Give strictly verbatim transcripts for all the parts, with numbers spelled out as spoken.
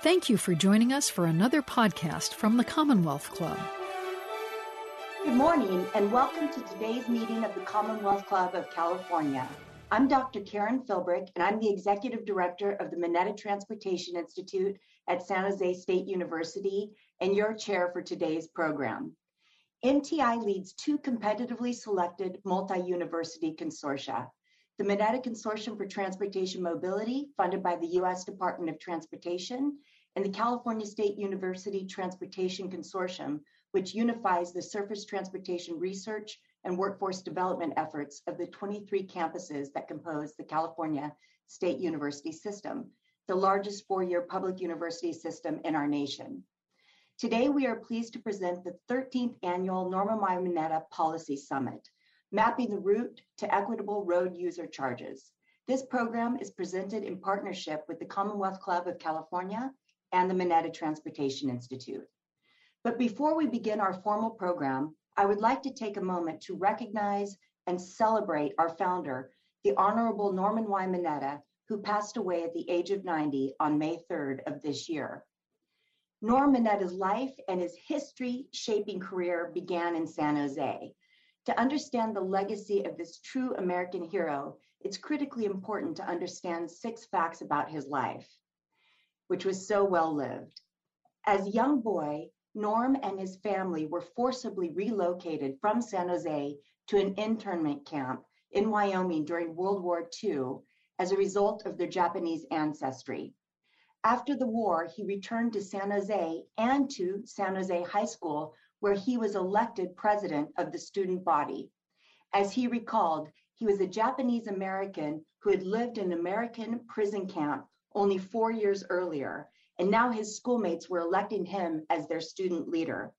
Thank you for joining us for another podcast from the Commonwealth Club. Good morning, and welcome to today's meeting of the Commonwealth Club of California. I'm Doctor Karen Philbrick, and I'm the Executive Director of the Mineta Transportation Institute at San Jose State University, and your chair for today's program. M T I leads two competitively selected multi-university consortia. The Mineta Consortium for Transportation Mobility, funded by the U S Department of Transportation, and the California State University Transportation Consortium, which unifies the surface transportation research and workforce development efforts of the twenty-three campuses that compose the California State University system, the largest four-year public university system in our nation. Today, we are pleased to present the thirteenth Annual Norman Y. Mineta Policy Summit, Mapping the Route to Equitable Road User Charges. This program is presented in partnership with the Commonwealth Club of California and the Mineta Transportation Institute. But before we begin our formal program, I would like to take a moment to recognize and celebrate our founder, the Honorable Norman Y. Mineta, who passed away at the age of ninety on May third of this year. Norm Mineta's life and his history-shaping career began in San Jose. To understand the legacy of this true American hero, it's critically important to understand six facts about his life, which was so well-lived. As a young boy, Norm and his family were forcibly relocated from San Jose to an internment camp in Wyoming during World War Two as a result of their Japanese ancestry. After the war, he returned to San Jose and to San Jose High School, where he was elected president of the student body. As he recalled, he was a Japanese American who had lived in an American prison camp only four years earlier, and now his schoolmates were electing him as their student leader.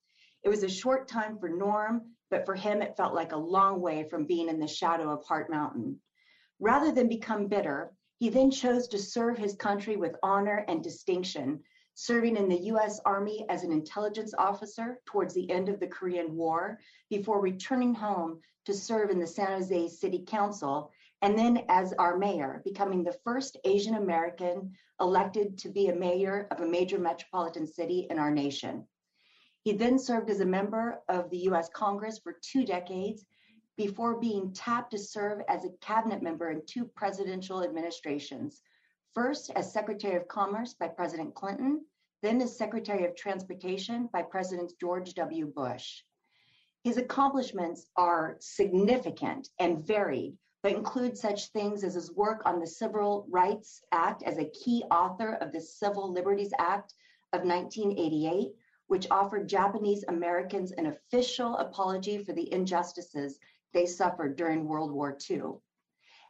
It was a short time for Norm, but for him it felt like a long way from being in the shadow of Heart Mountain. Rather than become bitter, he then chose to serve his country with honor and distinction, serving in the U S Army as an intelligence officer towards the end of the Korean War, before returning home to serve in the San Jose City Council, and then as our mayor, becoming the first Asian American elected to be a mayor of a major metropolitan city in our nation. He then served as a member of the U S Congress for two decades before being tapped to serve as a cabinet member in two presidential administrations, first as Secretary of Commerce by President Clinton, then as Secretary of Transportation by President George W. Bush. His accomplishments are significant and varied, but include such things as his work on the Civil Rights Act as a key author of the Civil Liberties Act of nineteen eighty-eight, which offered Japanese Americans an official apology for the injustices they suffered during World War Two.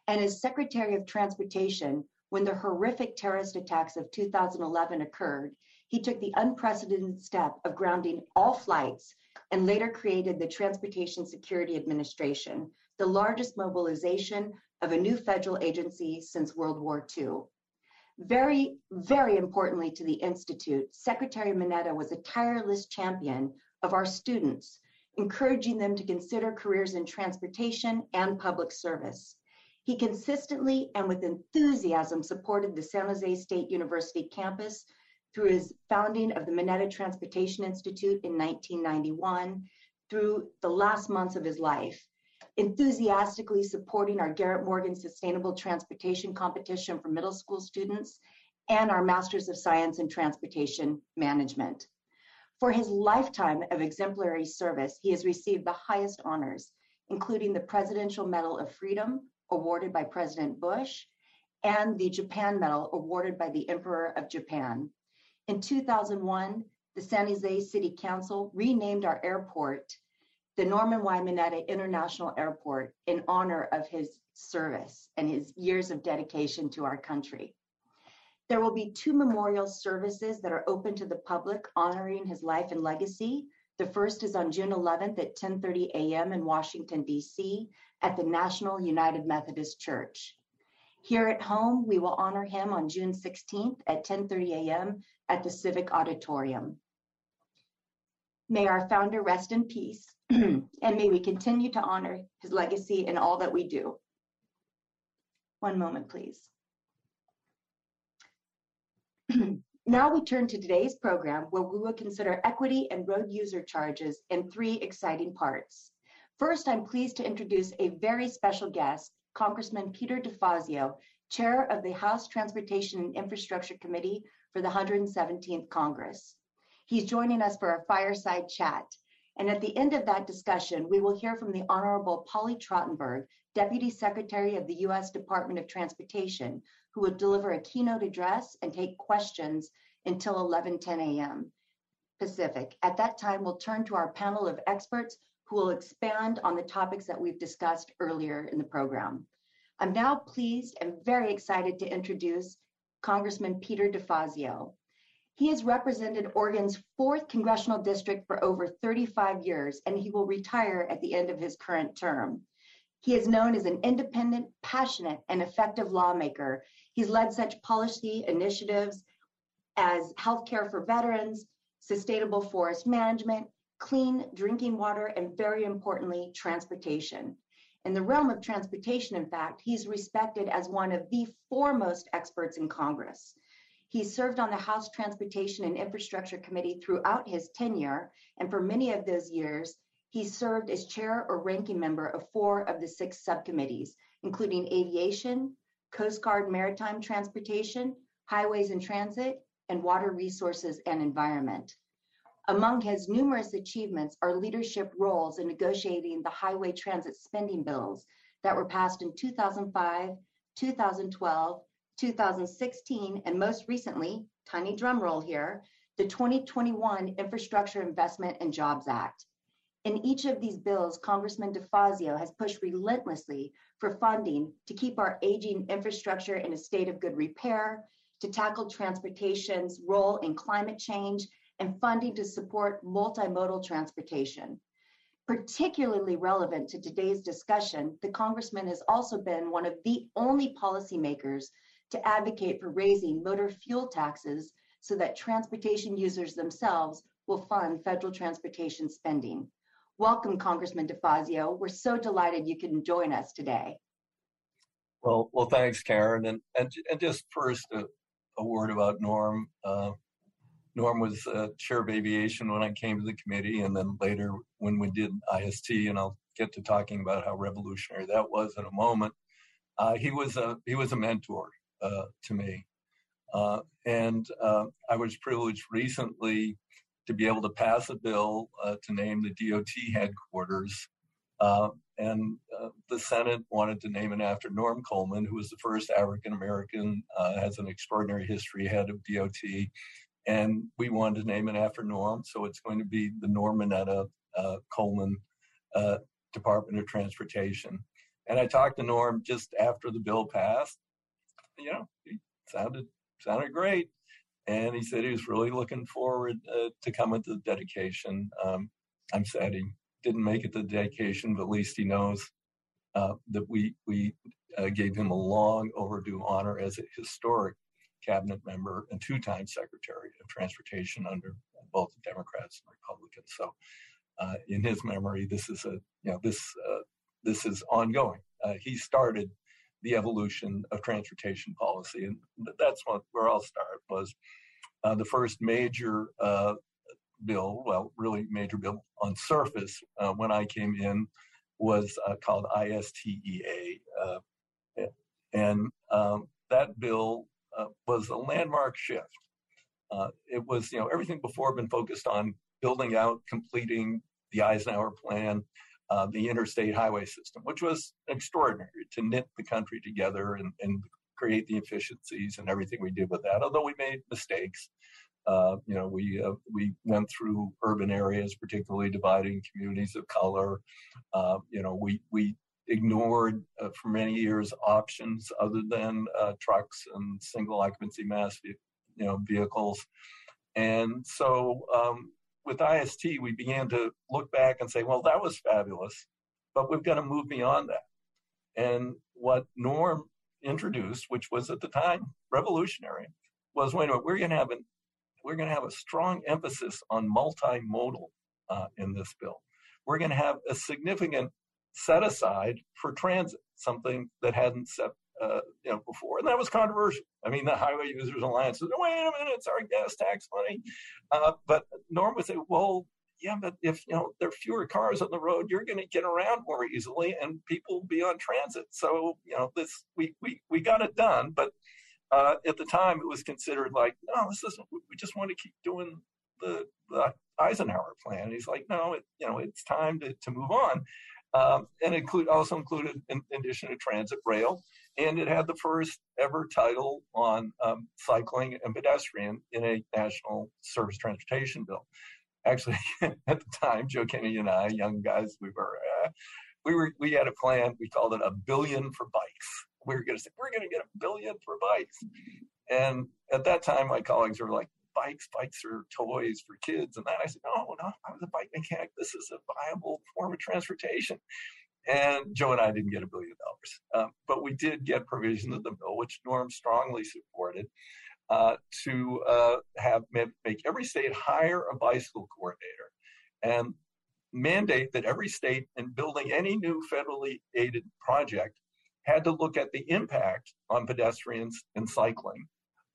And as Secretary of Transportation, when the horrific terrorist attacks of two thousand eleven occurred, he took the unprecedented step of grounding all flights and later created the Transportation Security Administration, the largest mobilization of a new federal agency since World War Two. Very, very importantly to the Institute, Secretary Mineta was a tireless champion of our students, encouraging them to consider careers in transportation and public service. He consistently and with enthusiasm supported the San Jose State University campus through his founding of the Mineta Transportation Institute in nineteen ninety-one through the last months of his life, enthusiastically supporting our Garrett Morgan Sustainable Transportation Competition for middle school students and our Masters of Science in Transportation Management. For his lifetime of exemplary service, he has received the highest honors, including the Presidential Medal of Freedom, awarded by President Bush, and the Japan Medal awarded by the Emperor of Japan. In two thousand one, the San Jose City Council renamed our airport the Norman Y. Mineta International Airport in honor of his service and his years of dedication to our country. There will be two memorial services that are open to the public honoring his life and legacy. The first is on June eleventh at ten thirty a.m. in Washington, D C at the National United Methodist Church. Here at home, we will honor him on June sixteenth at ten thirty a.m. at the Civic Auditorium. May our founder rest in peace, and may we continue to honor his legacy in all that we do. One moment, please. Now we turn to today's program, where we will consider equity and road user charges in three exciting parts. First, I'm pleased to introduce a very special guest, Congressman Peter DeFazio, Chair of the House Transportation and Infrastructure Committee for the one hundred seventeenth Congress. He's joining us for a fireside chat. And at the end of that discussion, we will hear from the Honorable Polly Trottenberg, Deputy Secretary of the U S Department of Transportation, who will deliver a keynote address and take questions until eleven ten a.m. Pacific. At that time, we'll turn to our panel of experts who will expand on the topics that we've discussed earlier in the program. I'm now pleased and very excited to introduce Congressman Peter DeFazio. He has represented Oregon's fourth congressional district for over thirty-five years, and he will retire at the end of his current term. He is known as an independent, passionate, and effective lawmaker. He's led such policy initiatives as healthcare for veterans, sustainable forest management, clean drinking water, and very importantly, transportation. In the realm of transportation, in fact, he's respected as one of the foremost experts in Congress. He served on the House Transportation and Infrastructure Committee throughout his tenure, and for many of those years, he served as chair or ranking member of four of the six subcommittees, including aviation, Coast Guard maritime transportation, highways and transit, and water resources and environment. Among his numerous achievements are leadership roles in negotiating the highway transit spending bills that were passed in two thousand five, two thousand twelve, two thousand sixteen, and most recently, tiny drum roll here, the twenty twenty-one Infrastructure Investment and Jobs Act. In each of these bills, Congressman DeFazio has pushed relentlessly for funding to keep our aging infrastructure in a state of good repair, to tackle transportation's role in climate change, and funding to support multimodal transportation. Particularly relevant to today's discussion, the Congressman has also been one of the only policymakers to advocate for raising motor fuel taxes so that transportation users themselves will fund federal transportation spending. Welcome, Congressman DeFazio. We're so delighted you can join us today. Well, well, thanks, Karen. And and, and just first, a, a word about Norm. Uh, Norm was uh, chair of aviation when I came to the committee, and then later when we did I S T E A, and I'll get to talking about how revolutionary that was in a moment. Uh, he was a he was a mentor. Uh, to me. Uh, and uh, I was privileged recently to be able to pass a bill uh, to name the D O T headquarters. Uh, and uh, the Senate wanted to name it after Norm Coleman, who was the first African-American, uh, has an extraordinary history, head of D O T. And we wanted to name it after Norm. So it's going to be the Norm Mineta uh, Coleman uh, Department of Transportation. And I talked to Norm just after the bill passed. You know, he sounded sounded great, and he said he was really looking forward uh, to coming to the dedication. Um, I'm sad he didn't make it to the dedication, but at least he knows uh, that we we uh, gave him a long overdue honor as a historic cabinet member and two-time Secretary of Transportation under both the Democrats and Republicans. So, uh, in his memory, this is a you know this uh, this is ongoing. Uh, he started the evolution of transportation policy. And that's what, where I'll start was uh, the first major uh, bill, well, really major bill on surface uh, when I came in was uh, called I S T E A. Uh, and um, that bill uh, was a landmark shift. Uh, it was, you know, everything before had been focused on building out, completing the Eisenhower plan, Uh, the interstate highway system, which was extraordinary to knit the country together and, and create the efficiencies and everything we did with that. Although we made mistakes, uh, you know, we uh, we went through urban areas, particularly dividing communities of color. Uh, you know, we we ignored uh, for many years options other than uh, trucks and single occupancy mass, you know, vehicles, and so. Um, With I S T, we began to look back and say, well, that was fabulous, but we've got to move beyond that. And what Norm introduced, which was at the time revolutionary, was, wait a minute, we're going to have, an, we're going to have a strong emphasis on multimodal uh, in this bill. We're going to have a significant set aside for transit, something that hadn't set, uh, you know, before. And that was controversial. I mean, the Highway Users Alliance said, wait a minute, it's our gas tax money. Uh, but Norm would say, well, yeah, but if, you know, there are fewer cars on the road, you're going to get around more easily and people will be on transit. So, you know, this we we, we got it done. But uh, at the time, it was considered like, no, this isn't, we just want to keep doing the, the Eisenhower plan. And he's like, no, it, you know, it's time to, to move on. Um, and include also included, in addition to transit, rail. And it had the first ever title on um, cycling and pedestrian in a national service transportation bill. Actually, at the time, Joe Kennedy and I, young guys, we were, uh, we were, we had a plan. We called it a billion for bikes. We were going to say, we're going to get a billion for bikes. And at that time, my colleagues were like, bikes, bikes are toys for kids. And then I said, no, no, I was a bike mechanic. This is a viable form of transportation. And Joe and I didn't get a billion dollars. Um, but we did get provisions of the bill, which Norm strongly supported, Uh, to uh, have make every state hire a bicycle coordinator and mandate that every state in building any new federally aided project had to look at the impact on pedestrians and cycling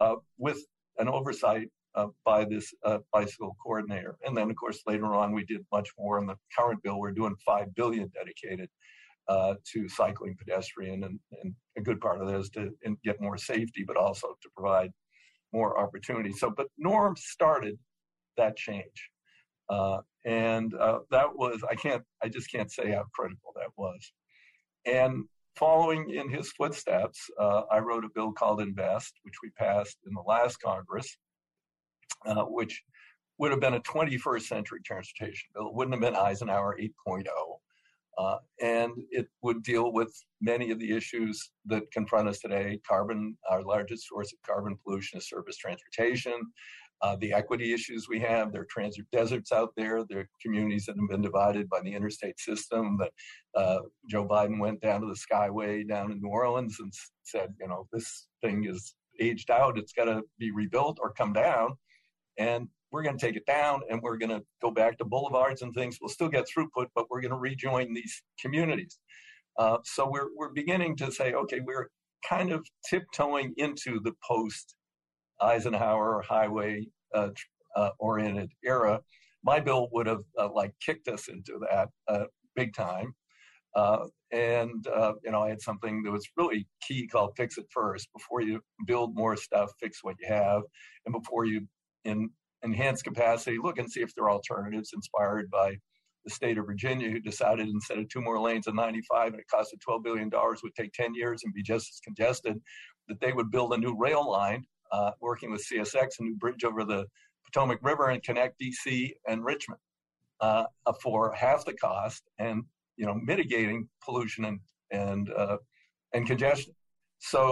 uh, with an oversight uh, by this uh, bicycle coordinator. And then, of course, later on, we did much more in the current bill. We're doing five billion dollars dedicated Uh, to cycling, pedestrian, and, and a good part of that is to and get more safety, but also to provide more opportunity. So, but Norm started that change. Uh, and uh, that was, I can't, I just can't say how critical that was. And following in his footsteps, uh, I wrote a bill called Invest, which we passed in the last Congress, uh, which would have been a twenty-first century transportation bill. It wouldn't have been Eisenhower eight point oh. Uh, and it would deal with many of the issues that confront us today. Carbon, our largest source of carbon pollution is surface transportation. Uh, the equity issues we have, there are transit deserts out there. There are communities that have been divided by the interstate system. That uh, Joe Biden went down to the Skyway down in New Orleans and said, you know, this thing is aged out. It's got to be rebuilt or come down. And we're going to take it down and we're going to go back to boulevards and things. We'll still get throughput, but we're going to rejoin these communities. Uh, so we're we're beginning to say, okay, we're kind of tiptoeing into the post-Eisenhower highway uh, uh, oriented era. My bill would have uh, like kicked us into that uh, big time. Uh, and, uh, you know, I had something that was really key called fix it first. Before you build more stuff, fix what you have. And before you in enhance capacity, look and see if there are alternatives, inspired by the state of Virginia, who decided instead of two more lanes on ninety-five and it costed twelve billion dollars, would take ten years and be just as congested, that they would build a new rail line, uh, working with C S X, a new bridge over the Potomac River and connect D C and Richmond uh, for half the cost and, you know, mitigating pollution and, and, uh, and congestion. So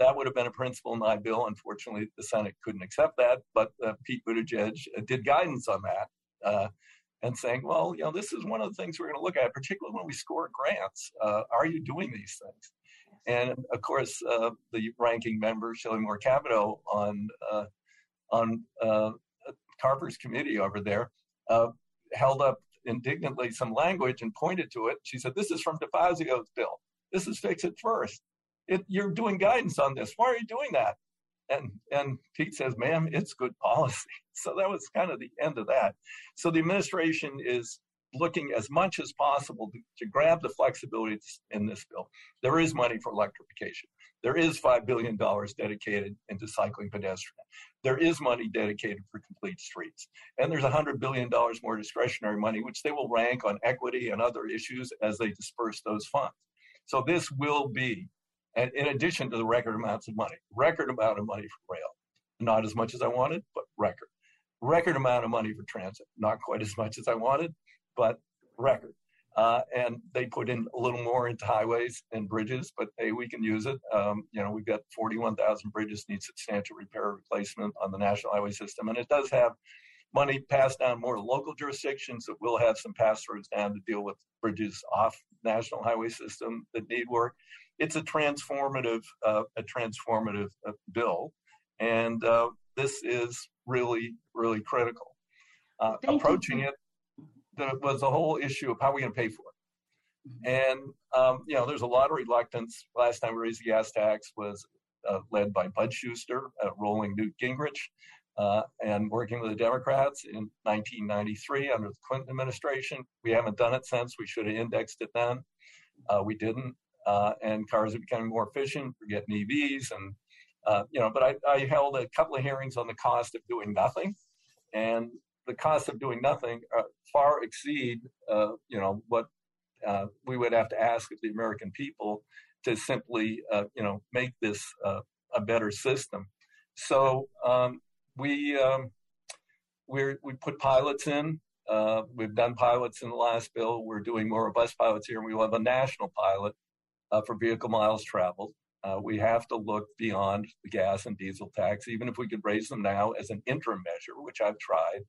that would have been a principle in my bill. Unfortunately, the Senate couldn't accept that, but uh, Pete Buttigieg did guidance on that uh, and saying, well, you know, this is one of the things we're going to look at, particularly when we score grants. Uh, are you doing these things? And, of course, uh, the ranking member, Shelley Moore Capito, on, uh, on uh, Carver's committee over there, uh, held up indignantly some language and pointed to it. She said, this is from DeFazio's bill. This is fix it first. It, you're doing guidance on this. Why are you doing that? And and Pete says, ma'am, it's good policy. So that was kind of the end of that. So the administration is looking as much as possible to, to grab the flexibility in this bill. There is money for electrification. There is five billion dollars dedicated into cycling pedestrian. There is money dedicated for complete streets. And there's one hundred billion dollars more discretionary money, which they will rank on equity and other issues as they disperse those funds. So this will be, and in addition to the record amounts of money, record amount of money for rail, not as much as I wanted, but record. Record amount of money for transit, not quite as much as I wanted, but record. Uh, and they put in a little more into highways and bridges, but hey, we can use it. Um, you know, we've got forty-one thousand bridges need substantial repair or replacement on the national highway system. And it does have money passed down more to local jurisdictions that will have some pass-throughs down to deal with bridges off national highway system that need work. It's a transformative, uh, a transformative uh, bill, and uh, this is really, really critical. Uh, approaching you. it, there was a whole issue of how are we going to pay for it. And, um, you know, there's a lot of reluctance. Last time we raised the gas tax was uh, led by Bud Schuster, uh, rolling Newt Gingrich, uh, and working with the Democrats in nineteen ninety-three under the Clinton administration. We haven't done it since. We should have indexed it then. Uh, we didn't. Uh, and cars are becoming more efficient. We're getting E Vs. And, uh, you know, but I, I held a couple of hearings on the cost of doing nothing. And the cost of doing nothing uh, far exceed, uh, you know, what uh, we would have to ask of the American people to simply, uh, you know, make this uh, a better system. So um, we um, we're, we put pilots in. Uh, we've done pilots in the last bill. We're doing more robust pilots here, and we will have a national pilot Uh, for vehicle miles traveled. Uh, we have to look beyond the gas and diesel tax, even if we could raise them now as an interim measure, which I've tried,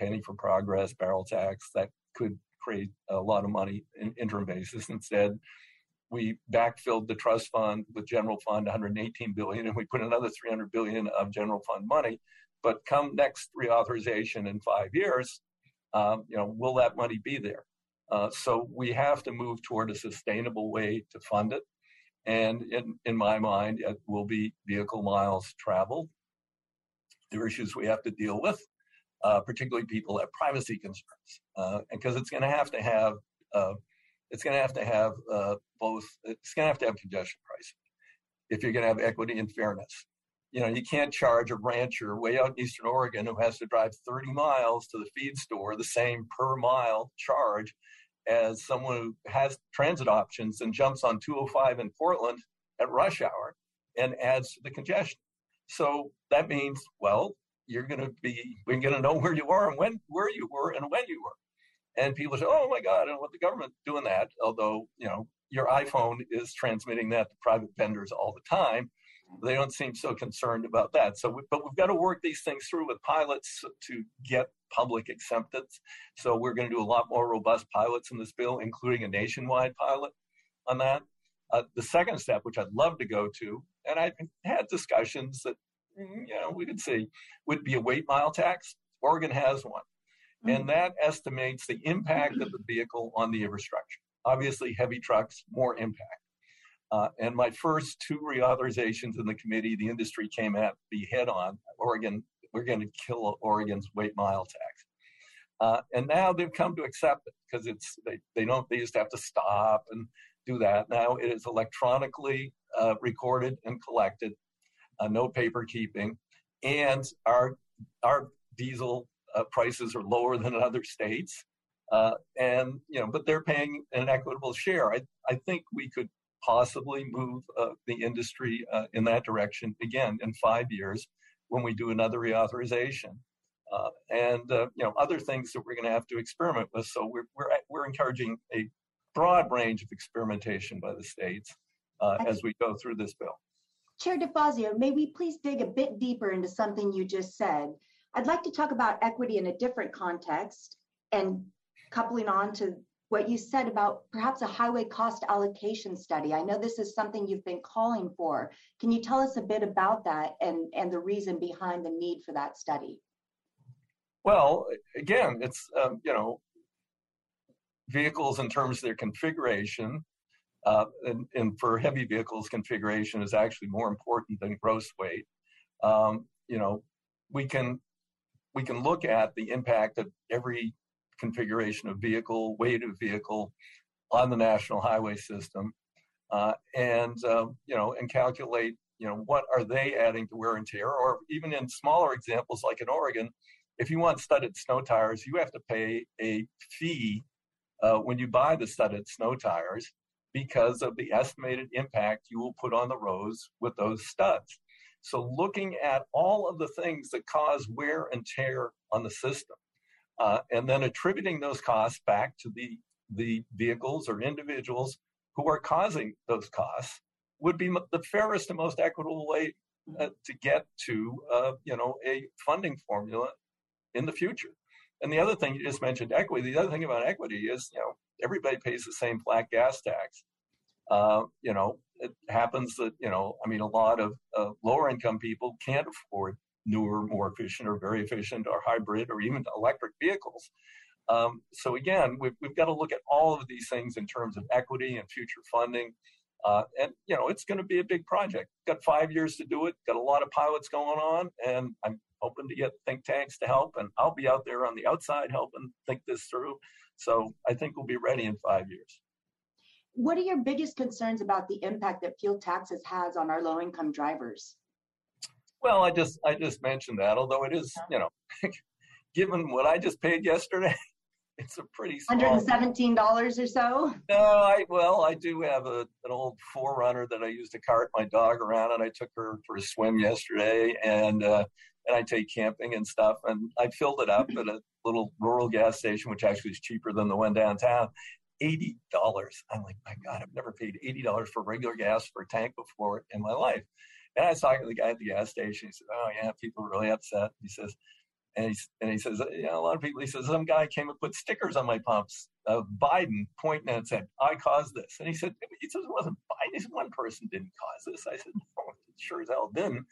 penny for progress, barrel tax, that could create a lot of money in interim basis. Instead, we backfilled the trust fund with general fund, one hundred eighteen billion dollars, and we put another three hundred billion dollars of general fund money. But come next reauthorization in five years, um, you know, will that money be there? Uh, so we have to move toward a sustainable way to fund it. And in, in my mind, it will be vehicle miles traveled. There are issues we have to deal with, uh, particularly people have privacy concerns, uh, and because it's going to have to have, uh, it's going to have to have uh, both, it's going to have to have congestion pricing if you're going to have equity and fairness. You know, you can't charge a rancher way out in Eastern Oregon who has to drive thirty miles to the feed store the same per mile charge as someone who has transit options and jumps on two oh five in Portland at rush hour and adds to the congestion. So that means, well, you're going to be, we're going to know where you are and when, where you were and when you were. And people say, oh my God, I don't want the government doing that. Although, you know, your iPhone is transmitting that to private vendors all the time. They don't seem so concerned about that. So, we, but we've got to work these things through with pilots to get public acceptance. So we're going to do a lot more robust pilots in this bill, including a nationwide pilot on that. Uh, the second step, which I'd love to go to, and I've had discussions that, you know, we could see would be a weight mile tax. Oregon has one. Mm-hmm. And that estimates the impact of the vehicle on the infrastructure. Obviously, heavy trucks, more impact. Uh, and my first two reauthorizations in the committee, the industry came at me head on. Oregon, we're going to kill Oregon's weight mile tax. Uh, and now they've come to accept it because it's they, they don't they used to have to stop and do that. Now it is electronically uh, recorded and collected, uh, no paper keeping, and our our diesel uh, prices are lower than other states. Uh, and you know, but they're paying an equitable share. I I think we could possibly move uh, the industry uh, in that direction again in five years when we do another reauthorization, uh, and uh, you know other things that we're going to have to experiment with. So we're we're we're encouraging a broad range of experimentation by the states uh, as we go through this bill. Chair DeFazio, may we please dig a bit deeper into something you just said? I'd like to talk about equity in a different context and coupling on to what you said about perhaps a highway cost allocation study. I know this is something you've been calling for. Can you tell us a bit about that and, and the reason behind the need for that study? Well, again, it's, um, you know, vehicles in terms of their configuration, uh, and, and for heavy vehicles, configuration is actually more important than gross weight. Um, you know, we can, we can look at the impact of every configuration of vehicle, weight of vehicle on the national highway system, uh, and uh, you know, and calculate you know what are they adding to wear and tear, or even in smaller examples like in Oregon, if you want studded snow tires, you have to pay a fee uh, when you buy the studded snow tires because of the estimated impact you will put on the roads with those studs. So looking at all of the things that cause wear and tear on the system. Uh, and then attributing those costs back to the, the vehicles or individuals who are causing those costs would be the fairest and most equitable way uh, to get to, uh, you know, a funding formula in the future. And the other thing, you just mentioned equity. The other thing about equity is, you know, everybody pays the same flat gas tax. Uh, you know, it happens that, you know, I mean, a lot of uh, lower income people can't afford newer, more efficient, or very efficient, or hybrid, or even electric vehicles. Um, so again, we've, we've got to look at all of these things in terms of equity and future funding. Uh, and, you know, it's going to be a big project. Got five years to do it. Got a lot of pilots going on. And I'm hoping to get think tanks to help. And I'll be out there on the outside helping think this through. So I think we'll be ready in five years. What are your biggest concerns about the impact that fuel taxes has on our low-income drivers? Well, I just I just mentioned that, although it is, you know, given what I just paid yesterday, it's a pretty small... one hundred seventeen dollars or so? No, I well, I do have a, an old four runner that I used to cart my dog around, and I took her for a swim yesterday, and uh, and I take camping and stuff, and I filled it up at a little rural gas station, which actually is cheaper than the one downtown. eighty dollars. I'm like, my God, I've never paid eighty dollars for regular gas for a tank before in my life. And I was talking to the guy at the gas station. He said, oh, yeah, people are really upset. He says, and he, and he says, yeah, a lot of people, he says, some guy came and put stickers on my pumps of Biden pointing at it and said, I caused this. And he said, he says, it wasn't Biden. He said, one person didn't cause this. I said, no, it sure as hell didn't.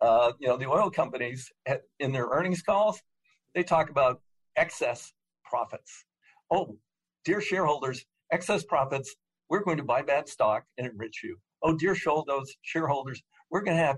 Uh, you know, the oil companies in their earnings calls, they talk about excess profits. Oh, dear shareholders, excess profits, we're going to buy back stock and enrich you. Oh, dear shareholders, we're going to have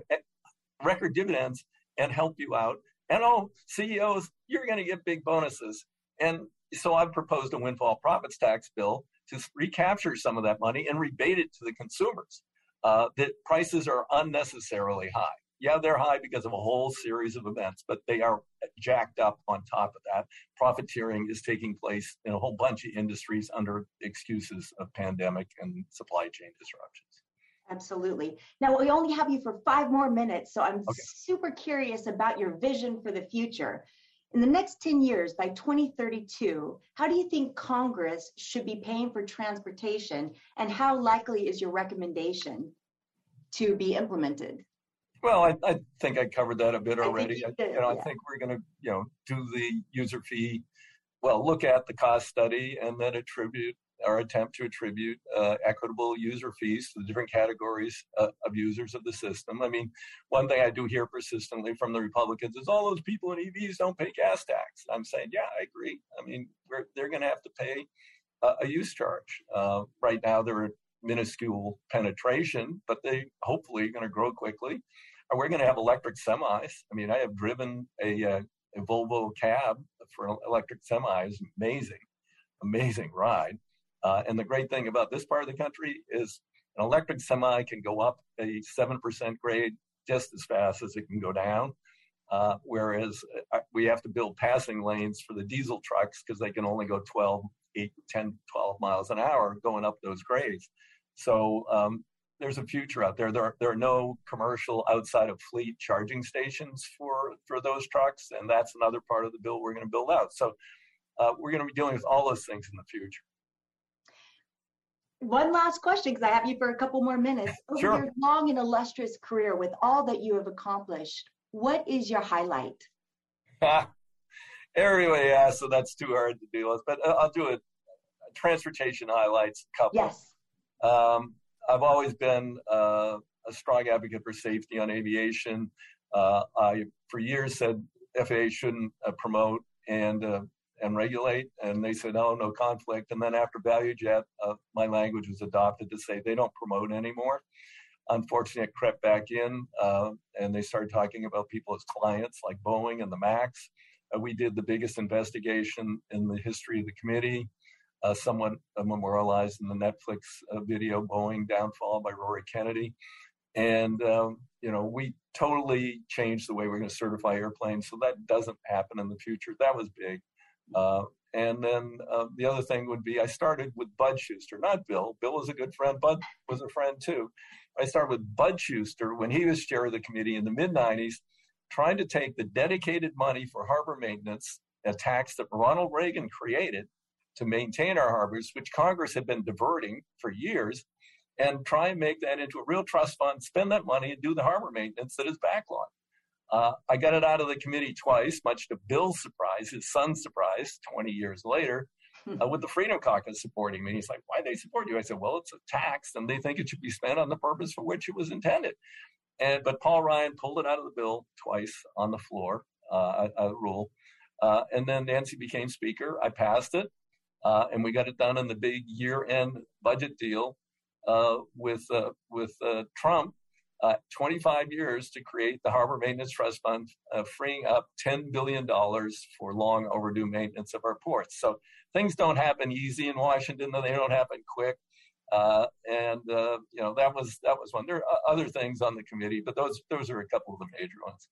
record dividends and help you out. And oh, C E Os, you're going to get big bonuses. And so I've proposed a windfall profits tax bill to recapture some of that money and rebate it to the consumers. Uh, that prices are unnecessarily high. Yeah, they're high because of a whole series of events, but they are jacked up on top of that. Profiteering is taking place in a whole bunch of industries under excuses of pandemic and supply chain disruptions. Absolutely. Now, we only have you for five more minutes, so I'm okay. super curious about your vision for the future. In the next ten years, by twenty thirty-two, how do you think Congress should be paying for transportation, and how likely is your recommendation to be implemented? Well, I, I think I covered that a bit already. I think, you did, I, you know, yeah. I think we're going to, you know, do the user fee, well, look at the cost study and then attribute or attempt to attribute uh, equitable user fees to the different categories uh, of users of the system. I mean, one thing I do hear persistently from the Republicans is all those people in E Vs don't pay gas tax. I'm saying, yeah, I agree. I mean, we're, they're going to have to pay uh, a use charge. Uh, right now, they're at minuscule penetration, but they hopefully are going to grow quickly. We're going to have electric semis. I mean, I have driven a, uh, a Volvo cab for electric semis. Amazing, amazing ride. Uh, and the great thing about this part of the country is an electric semi can go up a seven percent grade just as fast as it can go down. Uh, whereas we have to build passing lanes for the diesel trucks because they can only go twelve, eight, ten, twelve miles an hour going up those grades. So, um, there's a future out there. There are, there are no commercial outside of fleet charging stations for, for those trucks, and that's another part of the bill we're going to build out. So uh, we're going to be dealing with all those things in the future. One last question, because I have you for a couple more minutes. Over sure. your long and illustrious career, with all that you have accomplished, what is your highlight? Everybody asks, so that's too hard to deal with, but I'll do a, a transportation highlights couple. Yes. Um, I've always been uh, a strong advocate for safety on aviation. Uh, I, for years, said F A A shouldn't uh, promote and uh, and regulate, and they said, oh, no conflict. And then after ValueJet, uh, my language was adopted to say they don't promote anymore. Unfortunately, it crept back in, uh, and they started talking about people as clients like Boeing and the MAX. Uh, we did the biggest investigation in the history of the committee. Uh, somewhat memorialized in the Netflix uh, video, Boeing Downfall by Rory Kennedy. And, um, you know, we totally changed the way we're going to certify airplanes. So that doesn't happen in the future. That was big. Uh, and then uh, the other thing would be I started with Bud Schuster, not Bill. Bill was a good friend. Bud was a friend, too. I started with Bud Schuster when he was chair of the committee in the mid nineties, trying to take the dedicated money for harbor maintenance, a tax that Ronald Reagan created, to maintain our harbors, which Congress had been diverting for years, and try and make that into a real trust fund, spend that money, and do the harbor maintenance that is backlogged. Uh, I got it out of the committee twice, much to Bill's surprise, his son's surprise, twenty years later, uh, with the Freedom Caucus supporting me. He's like, why'd they support you? I said, well, it's a tax, and they think it should be spent on the purpose for which it was intended. And But Paul Ryan pulled it out of the bill twice on the floor, uh, a, a rule. Uh, and then Nancy became speaker. I passed it, uh, and we got it done in the big year-end budget deal uh, with uh, with uh, Trump. Uh, twenty-five years to create the Harbor Maintenance Trust Fund, uh, freeing up ten billion dollars for long overdue maintenance of our ports. So things don't happen easy in Washington, though they don't happen quick. Uh, and, uh, you know, that was that was one. There are other things on the committee, but those those are a couple of the major ones.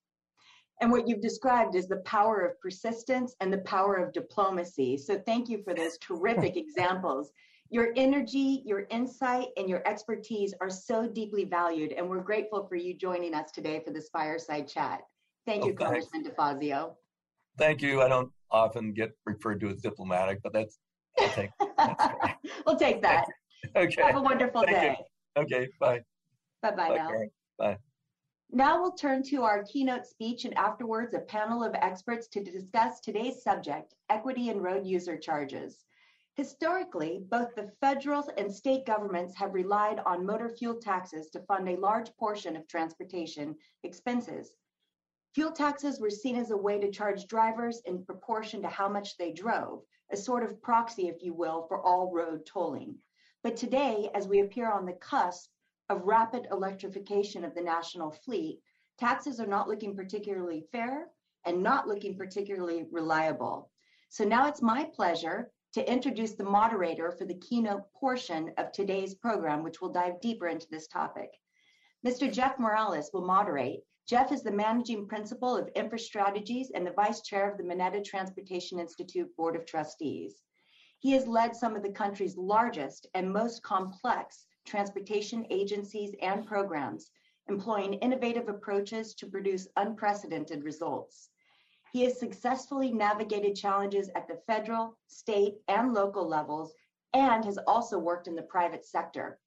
And what you've described is the power of persistence and the power of diplomacy. So thank you for those terrific examples. Your energy, your insight, and your expertise are so deeply valued, and we're grateful for you joining us today for this fireside chat. Thank you, oh, Congressman DeFazio. Thank you. I don't often get referred to as diplomatic, but that's, I'll take, that's okay. We'll take that. Okay. Have a wonderful Thank day. You. Okay, bye. Bye-bye bye, now. Karen. Bye. Now we'll turn to our keynote speech and afterwards a panel of experts to discuss today's subject, equity in road user charges. Historically, both the federal and state governments have relied on motor fuel taxes to fund a large portion of transportation expenses. Fuel taxes were seen as a way to charge drivers in proportion to how much they drove, a sort of proxy, if you will, for all road tolling. But today, as we appear on the cusp of rapid electrification of the national fleet, taxes are not looking particularly fair and not looking particularly reliable. So now it's my pleasure to introduce the moderator for the keynote portion of today's program, which will dive deeper into this topic. Mister Jeff Morales will moderate. Jeff is the managing principal of InfraStrategies and the vice chair of the Mineta Transportation Institute Board of Trustees. He has led some of the country's largest and most complex transportation agencies and programs, employing innovative approaches to produce unprecedented results. He has successfully navigated challenges at the federal, state, and local levels, and has also worked in the private sector.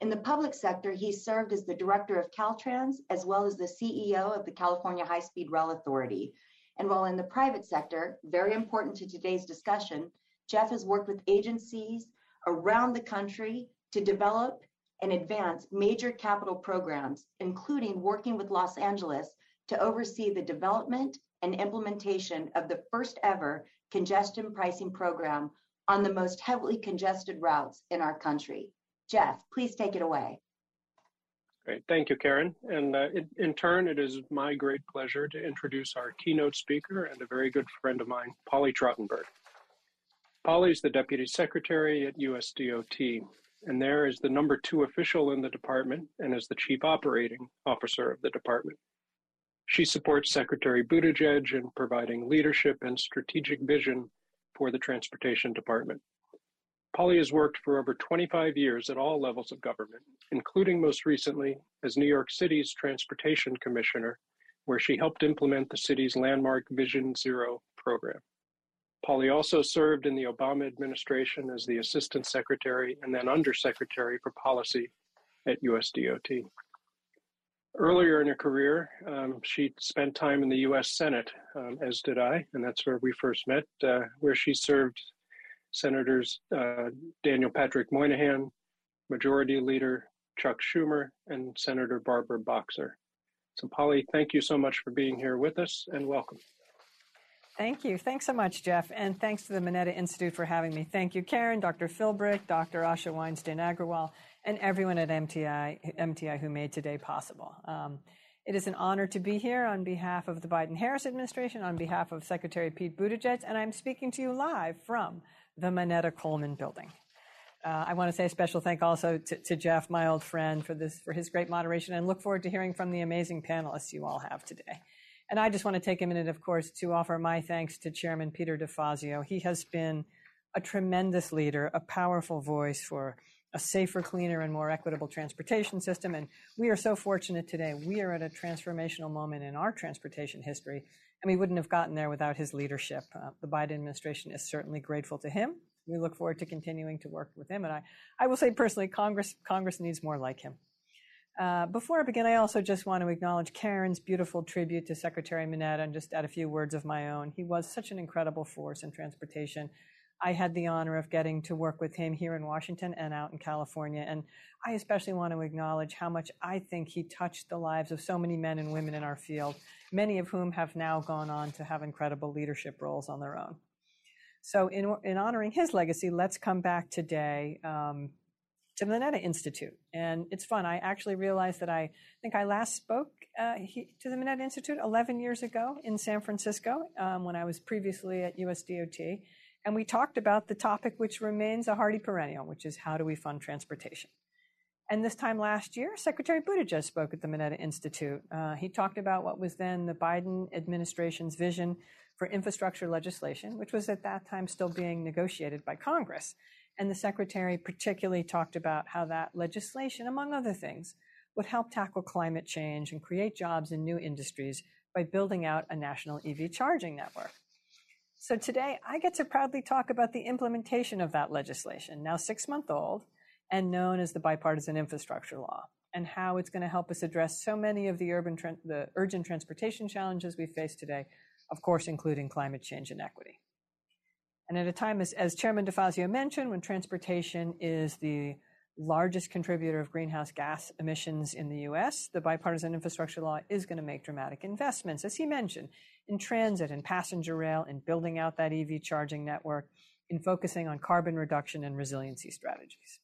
In the public sector, he served as the director of Caltrans, as well as the C E O of the California High-Speed Rail Authority. And while in the private sector, very important to today's discussion, Jeff has worked with agencies around the country to develop and advance major capital programs, including working with Los Angeles to oversee the development and implementation of the first ever congestion pricing program on the most heavily congested routes in our country. Jeff, please take it away. Great, thank you, Karen. And uh, in, in turn, it is my great pleasure to introduce our keynote speaker and a very good friend of mine, Polly Trottenberg. Polly's the Deputy Secretary at U S D O T, and there is the number two official in the department and is the Chief Operating Officer of the department. She supports Secretary Buttigieg in providing leadership and strategic vision for the Transportation Department. Polly has worked for over twenty-five years at all levels of government, including most recently as New York City's Transportation Commissioner, where she helped implement the city's landmark Vision Zero program. Polly also served in the Obama administration as the Assistant Secretary and then Undersecretary for Policy at U S D O T. Earlier in her career, um, she spent time in the U S Senate, um, as did I, and that's where we first met, uh, where she served Senators uh, Daniel Patrick Moynihan, Majority Leader Chuck Schumer, and Senator Barbara Boxer. So, Polly, thank you so much for being here with us, and welcome. Thank you. Thanks so much, Jeff, and thanks to the Mineta Institute for having me. Thank you, Karen, Doctor Philbrick, Doctor Asha Weinstein Agrawal, and everyone at M T I, M T I who made today possible. Um, it is an honor to be here on behalf of the Biden-Harris administration, on behalf of Secretary Pete Buttigieg, and I'm speaking to you live from the Mineta Coleman building. Uh, I want to say a special thank also to, to Jeff, my old friend, for this for his great moderation, and look forward to hearing from the amazing panelists you all have today. And I just want to take a minute, of course, to offer my thanks to Chairman Peter DeFazio. He has been a tremendous leader, a powerful voice for a safer, cleaner, and more equitable transportation system. And we are so fortunate today. We are at a transformational moment in our transportation history, and we wouldn't have gotten there without his leadership. Uh, the Biden administration is certainly grateful to him. We look forward to continuing to work with him. And I, I will say personally, Congress, Congress needs more like him. Uh, before I begin, I also just want to acknowledge Karen's beautiful tribute to Secretary Mineta and just add a few words of my own. He was such an incredible force in transportation. I had the honor of getting to work with him here in Washington and out in California. And I especially want to acknowledge how much I think he touched the lives of so many men and women in our field, many of whom have now gone on to have incredible leadership roles on their own. So in, in honoring his legacy, let's come back today um, to the Mineta Institute. And it's fun. I actually realized that I think I last spoke uh, he, to the Mineta Institute eleven years ago in San Francisco um, when I was previously at U S D O T. And we talked about the topic which remains a hardy perennial, which is how do we fund transportation? And this time last year, Secretary Buttigieg spoke at the Mineta Institute. Uh, he talked about what was then the Biden administration's vision for infrastructure legislation, which was at that time still being negotiated by Congress. And the Secretary particularly talked about how that legislation, among other things, would help tackle climate change and create jobs in new industries by building out a national E V charging network. So today, I get to proudly talk about the implementation of that legislation, now six months old, and known as the Bipartisan Infrastructure Law, and how it's going to help us address so many of the urban tra- the urgent transportation challenges we face today, of course, including climate change inequity. And at a time, as, as Chairman DeFazio mentioned, when transportation is the largest contributor of greenhouse gas emissions in the U S, the Bipartisan Infrastructure Law is going to make dramatic investments, as he mentioned, in transit and passenger rail, in building out that E V charging network, in focusing on carbon reduction and resiliency strategies.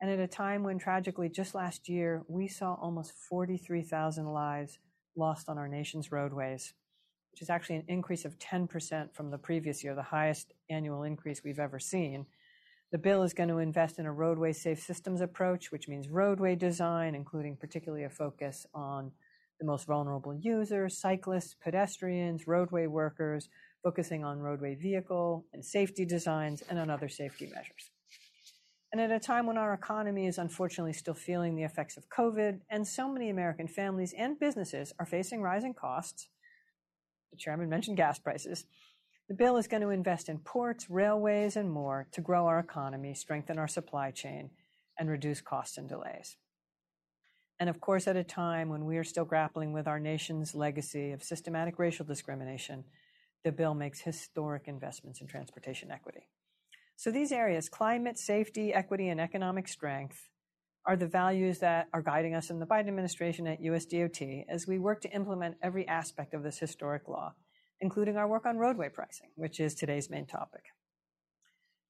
And at a time when, tragically, just last year, we saw almost forty-three thousand lives lost on our nation's roadways, which is actually an increase of ten percent from the previous year, the highest annual increase we've ever seen. The bill is going to invest in a roadway safe systems approach, which means roadway design, including particularly a focus on the most vulnerable users, cyclists, pedestrians, roadway workers, focusing on roadway vehicle and safety designs and on other safety measures. And at a time when our economy is unfortunately still feeling the effects of COVID, and so many American families and businesses are facing rising costs, the chairman mentioned gas prices, the bill is going to invest in ports, railways, and more to grow our economy, strengthen our supply chain, and reduce costs and delays. And of course, at a time when we are still grappling with our nation's legacy of systematic racial discrimination, the bill makes historic investments in transportation equity. So these areas, climate, safety, equity, and economic strength, are the values that are guiding us in the Biden administration at U S D O T as we work to implement every aspect of this historic law, including our work on roadway pricing, which is today's main topic.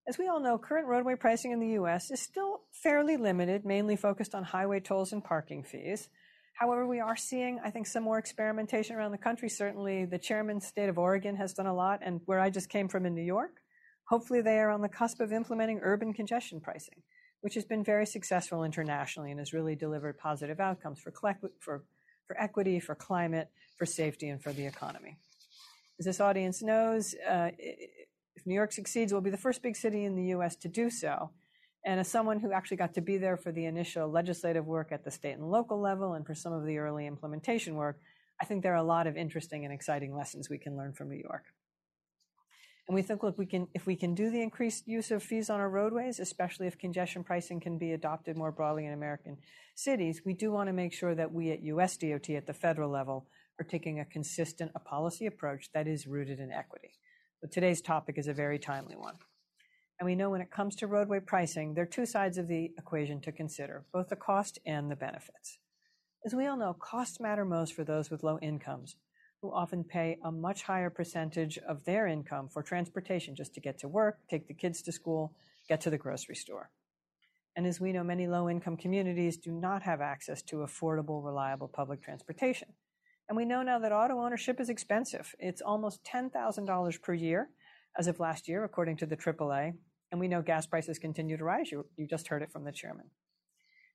As we all know, current roadway pricing in the U S is still fairly limited, mainly focused on highway tolls and parking fees. However, we are seeing, I think, some more experimentation around the country. Certainly, the chairman's state of Oregon has done a lot, and where I just came from in New York, hopefully they are on the cusp of implementing urban congestion pricing, which has been very successful internationally and has really delivered positive outcomes for, for, for equity, for climate, for safety, and for the economy. As this audience knows, uh, if New York succeeds, we'll be the first big city in the U S to do so. And as someone who actually got to be there for the initial legislative work at the state and local level and for some of the early implementation work, I think there are a lot of interesting and exciting lessons we can learn from New York. And we think, look, we can, if we can do the increased use of fees on our roadways, especially if congestion pricing can be adopted more broadly in American cities, we do want to make sure that we at U S D O T at the federal level are taking a consistent a policy approach that is rooted in equity. But today's topic is a very timely one. And we know when it comes to roadway pricing, there are two sides of the equation to consider, both the cost and the benefits. As we all know, costs matter most for those with low incomes, who often pay a much higher percentage of their income for transportation just to get to work, take the kids to school, get to the grocery store. And as we know, many low-income communities do not have access to affordable, reliable public transportation. And we know now that auto ownership is expensive. It's almost ten thousand dollars per year as of last year, according to the triple A. And we know gas prices continue to rise. You, you just heard it from the chairman.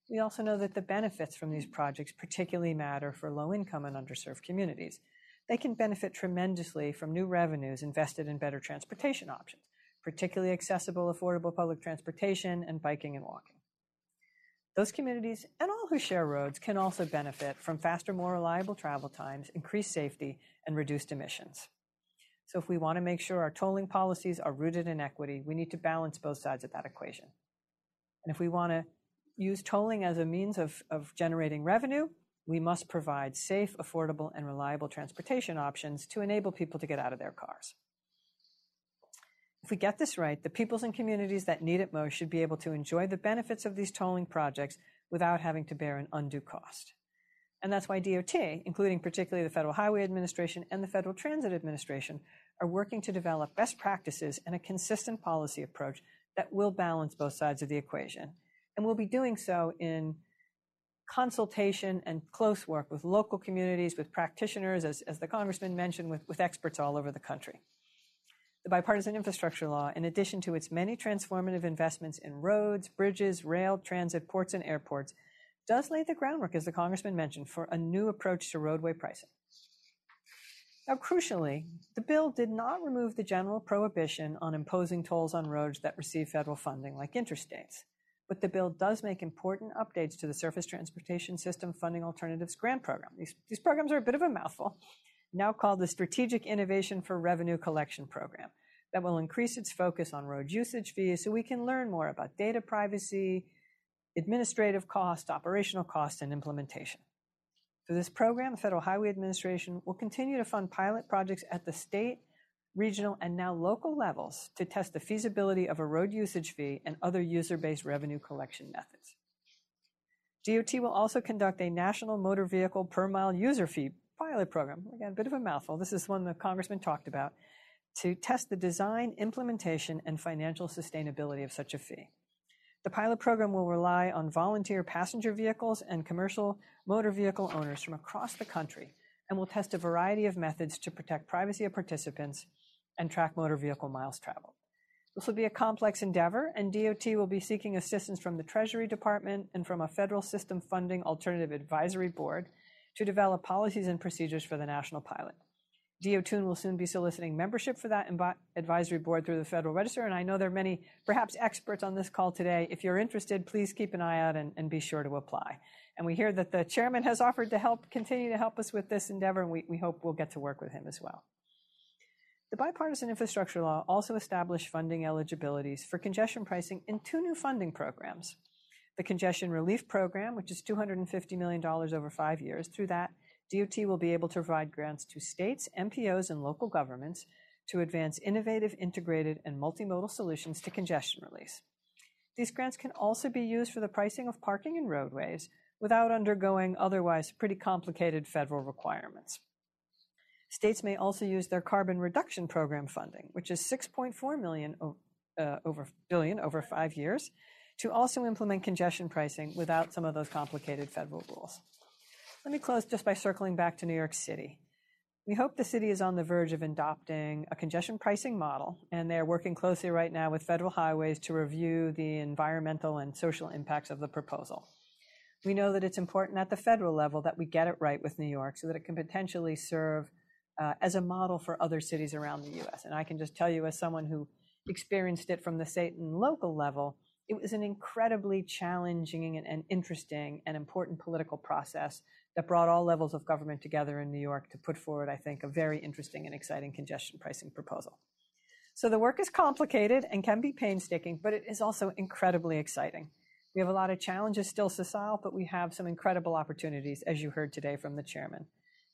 We also know that the benefits from these projects particularly matter for low-income and underserved communities. They can benefit tremendously from new revenues invested in better transportation options, particularly accessible, affordable public transportation and biking and walking. Those communities and all who share roads can also benefit from faster, more reliable travel times, increased safety, and reduced emissions. So if we want to make sure our tolling policies are rooted in equity, we need to balance both sides of that equation. And if we want to use tolling as a means of, of generating revenue, we must provide safe, affordable, and reliable transportation options to enable people to get out of their cars. If we get this right, the peoples and communities that need it most should be able to enjoy the benefits of these tolling projects without having to bear an undue cost. And that's why D O T, including particularly the Federal Highway Administration and the Federal Transit Administration, are working to develop best practices and a consistent policy approach that will balance both sides of the equation. And we'll be doing so in consultation and close work with local communities, with practitioners, as, as the Congressman mentioned, with, with experts all over the country. The Bipartisan Infrastructure Law, in addition to its many transformative investments in roads, bridges, rail, transit, ports, and airports, does lay the groundwork, as the Congressman mentioned, for a new approach to roadway pricing. Now, crucially, the bill did not remove the general prohibition on imposing tolls on roads that receive federal funding, like interstates. But the bill does make important updates to the Surface Transportation System Funding Alternatives Grant Program. These, these programs are a bit of a mouthful, now called the Strategic Innovation for Revenue Collection Program, that will increase its focus on road usage fees so we can learn more about data privacy, administrative costs, operational costs, and implementation. Through this program, the Federal Highway Administration will continue to fund pilot projects at the state, regional, and now local levels to test the feasibility of a road usage fee and other user-based revenue collection methods. D O T will also conduct a national motor vehicle per mile user fee pilot program, again, a bit of a mouthful, this is one the Congressman talked about, to test the design, implementation, and financial sustainability of such a fee. The pilot program will rely on volunteer passenger vehicles and commercial motor vehicle owners from across the country and will test a variety of methods to protect privacy of participants and track motor vehicle miles traveled. This will be a complex endeavor, and D O T will be seeking assistance from the Treasury Department and from a Federal System Funding Alternative Advisory Board to develop policies and procedures for the national pilot. D O T will soon be soliciting membership for that advisory board through the Federal Register, and I know there are many, perhaps experts on this call today. If you're interested, please keep an eye out and, and be sure to apply. And we hear that the chairman has offered to help, continue to help us with this endeavor, and we, we hope we'll get to work with him as well. The Bipartisan Infrastructure Law also established funding eligibilities for congestion pricing in two new funding programs. The Congestion Relief Program, which is two hundred fifty million dollars over five years. Through that, D O T will be able to provide grants to states, M P Os, and local governments to advance innovative, integrated, and multimodal solutions to congestion release. These grants can also be used for the pricing of parking and roadways without undergoing otherwise pretty complicated federal requirements. States may also use their Carbon Reduction Program funding, which is six point four million dollars uh, over billion over five years, to also implement congestion pricing without some of those complicated federal rules. Let me close just by circling back to New York City. We hope the city is on the verge of adopting a congestion pricing model, and they're working closely right now with Federal Highways to review the environmental and social impacts of the proposal. We know that it's important at the federal level that we get it right with New York so that it can potentially serve uh, as a model for other cities around the U S. And I can just tell you, as someone who experienced it from the state and local level, it was an incredibly challenging and, and interesting and important political process that brought all levels of government together in New York to put forward, I think, a very interesting and exciting congestion pricing proposal. So the work is complicated and can be painstaking, but it is also incredibly exciting. We have a lot of challenges still societal, but we have some incredible opportunities, as you heard today from the chairman.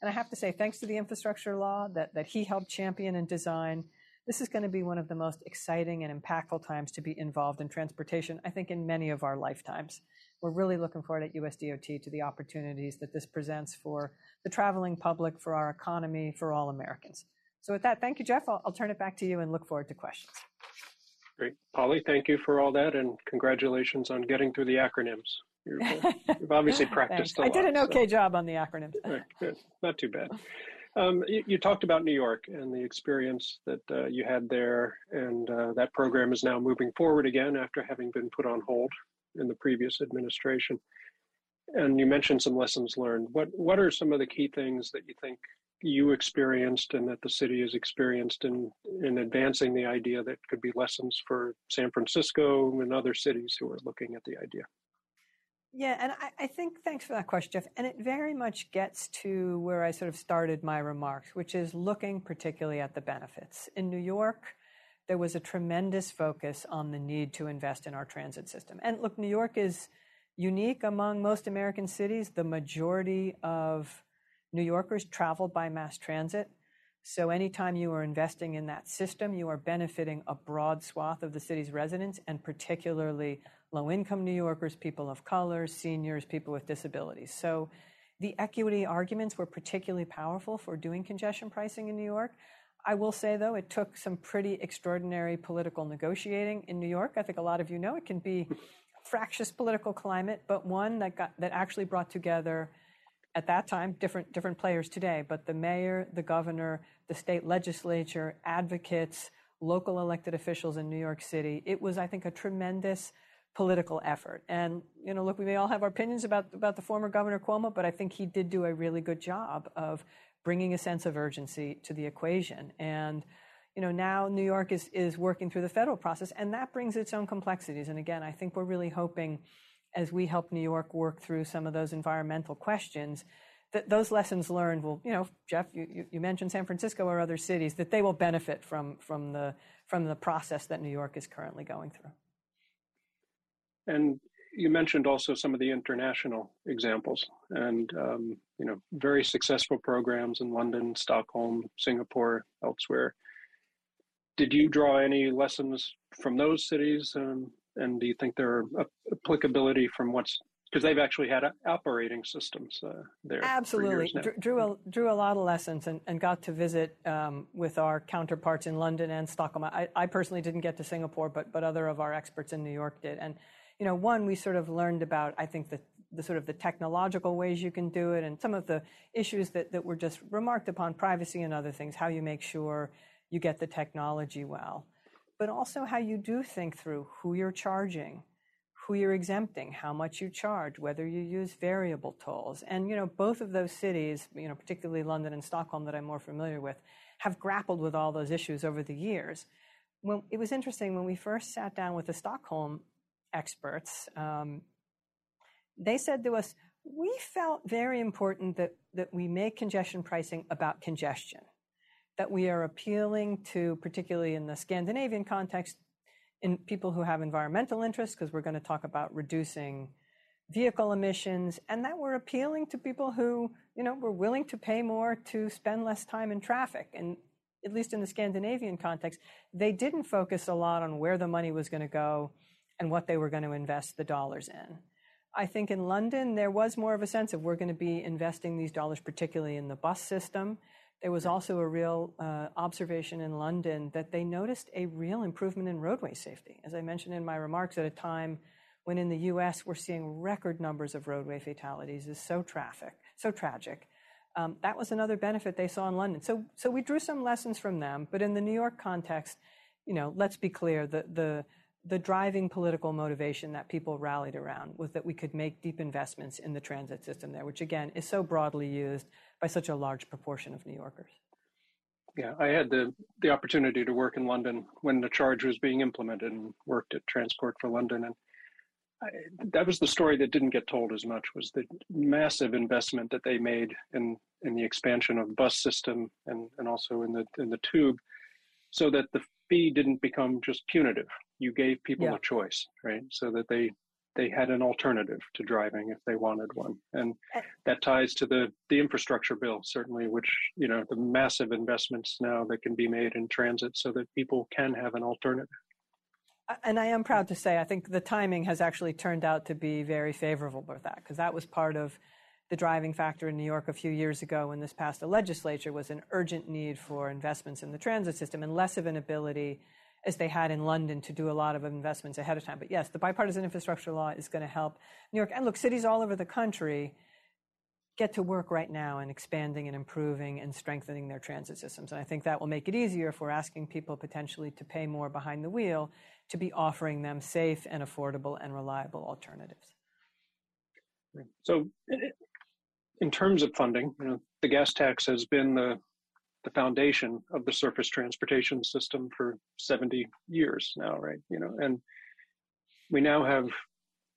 And I have to say, thanks to the infrastructure law that, that he helped champion and design, this is going to be one of the most exciting and impactful times to be involved in transportation, I think, in many of our lifetimes. We're really looking forward at U S D O T to the opportunities that this presents for the traveling public, for our economy, for all Americans. So with that, thank you, Jeff. I'll, I'll turn it back to you and look forward to questions. Great. Polly, thank you for all that, and congratulations on getting through the acronyms. You're, you've obviously practiced a lot. I did an okay so. job on the acronyms. Right, good. Not too bad. Um, you, you talked about New York and the experience that uh, you had there, and uh, that program is now moving forward again after having been put on hold in the previous administration. And you mentioned some lessons learned. What what are some of the key things that you think you experienced and that the city has experienced in, in advancing the idea that could be lessons for San Francisco and other cities who are looking at the idea? Yeah, and I, I think, thanks for that question, Jeff. And it very much gets to where I sort of started my remarks, which is looking particularly at the benefits. In New York, there was a tremendous focus on the need to invest in our transit system. And look, New York is unique among most American cities. The majority of New Yorkers travel by mass transit. So anytime you are investing in that system, you are benefiting a broad swath of the city's residents, and particularly low-income New Yorkers, people of color, seniors, people with disabilities. So the equity arguments were particularly powerful for doing congestion pricing in New York. I will say, though, it took some pretty extraordinary political negotiating in New York. I think a lot of you know it can be a fractious political climate, but one that got, that actually brought together at that time, different different players today, but the mayor, the governor, the state legislature, advocates, local elected officials in New York City. It was, I think, a tremendous political effort. And, you know, look, we may all have our opinions about, about the former Governor Cuomo, but I think he did do a really good job of bringing a sense of urgency to the equation. And, you know, now New York is, is working through the federal process, and that brings its own complexities. And again, I think we're really hoping, as we help New York work through some of those environmental questions, that those lessons learned will, you know, Jeff, you, you mentioned San Francisco or other cities, that they will benefit from from the from the process that New York is currently going through. And you mentioned also some of the international examples, and um, you know, very successful programs in London, Stockholm, Singapore, elsewhere. Did you draw any lessons from those cities? Um, And do you think there are applicability from what's, because they've actually had operating systems uh, there? Absolutely. Drew, drew, a, drew a lot of lessons and, and got to visit um, with our counterparts in London and Stockholm. I, I personally didn't get to Singapore, but but other of our experts in New York did. And, you know, one, we sort of learned about, I think, the, the sort of the technological ways you can do it, and some of the issues that, that were just remarked upon, privacy and other things, how you make sure you get the technology well. But also how you do think through who you're charging, who you're exempting, how much you charge, whether you use variable tolls. And, you know, both of those cities, you know, particularly London and Stockholm that I'm more familiar with, have grappled with all those issues over the years. When, it was interesting, when we first sat down with the Stockholm experts, um, they said to us, we felt very important that, that we make congestion pricing about congestion, that we are appealing to, particularly in the Scandinavian context, in people who have environmental interests, because we're going to talk about reducing vehicle emissions, and that we're appealing to people who, you know, were willing to pay more to spend less time in traffic. And at least in the Scandinavian context, they didn't focus a lot on where the money was going to go and what they were going to invest the dollars in. I think in London, there was more of a sense of we're going to be investing these dollars, particularly in the bus system. There was also a real uh, observation in London that they noticed a real improvement in roadway safety. As I mentioned in my remarks, at a time when in the U S we're seeing record numbers of roadway fatalities, is so traffic, so tragic. Um, that was another benefit they saw in London. So, so we drew some lessons from them. But in the New York context, you know, let's be clear: the the the driving political motivation that people rallied around was that we could make deep investments in the transit system there, which again is so broadly used by such a large proportion of New Yorkers. Yeah, I had the, the opportunity to work in London when the charge was being implemented, and worked at Transport for London. And I, that was the story that didn't get told as much, was the massive investment that they made in, in the expansion of the bus system and, and also in the in the tube, so that the fee didn't become just punitive. You gave people yeah. a choice, right? So that they they had an alternative to driving if they wanted one. And that ties to the, the infrastructure bill, certainly, which, you know, the massive investments now that can be made in transit so that people can have an alternative. And I am proud to say, I think the timing has actually turned out to be very favorable for that, because that was part of the driving factor in New York a few years ago when this passed the legislature, was an urgent need for investments in the transit system and less of an ability, as they had in London, to do a lot of investments ahead of time. But yes, the bipartisan infrastructure law is going to help New York, and look, cities all over the country get to work right now in expanding and improving and strengthening their transit systems. And I think that will make it easier, if we're asking people potentially to pay more behind the wheel, to be offering them safe and affordable and reliable alternatives. So in terms of funding, you know, the gas tax has been the the foundation of the surface transportation system for seventy years now, right? You know, and we now have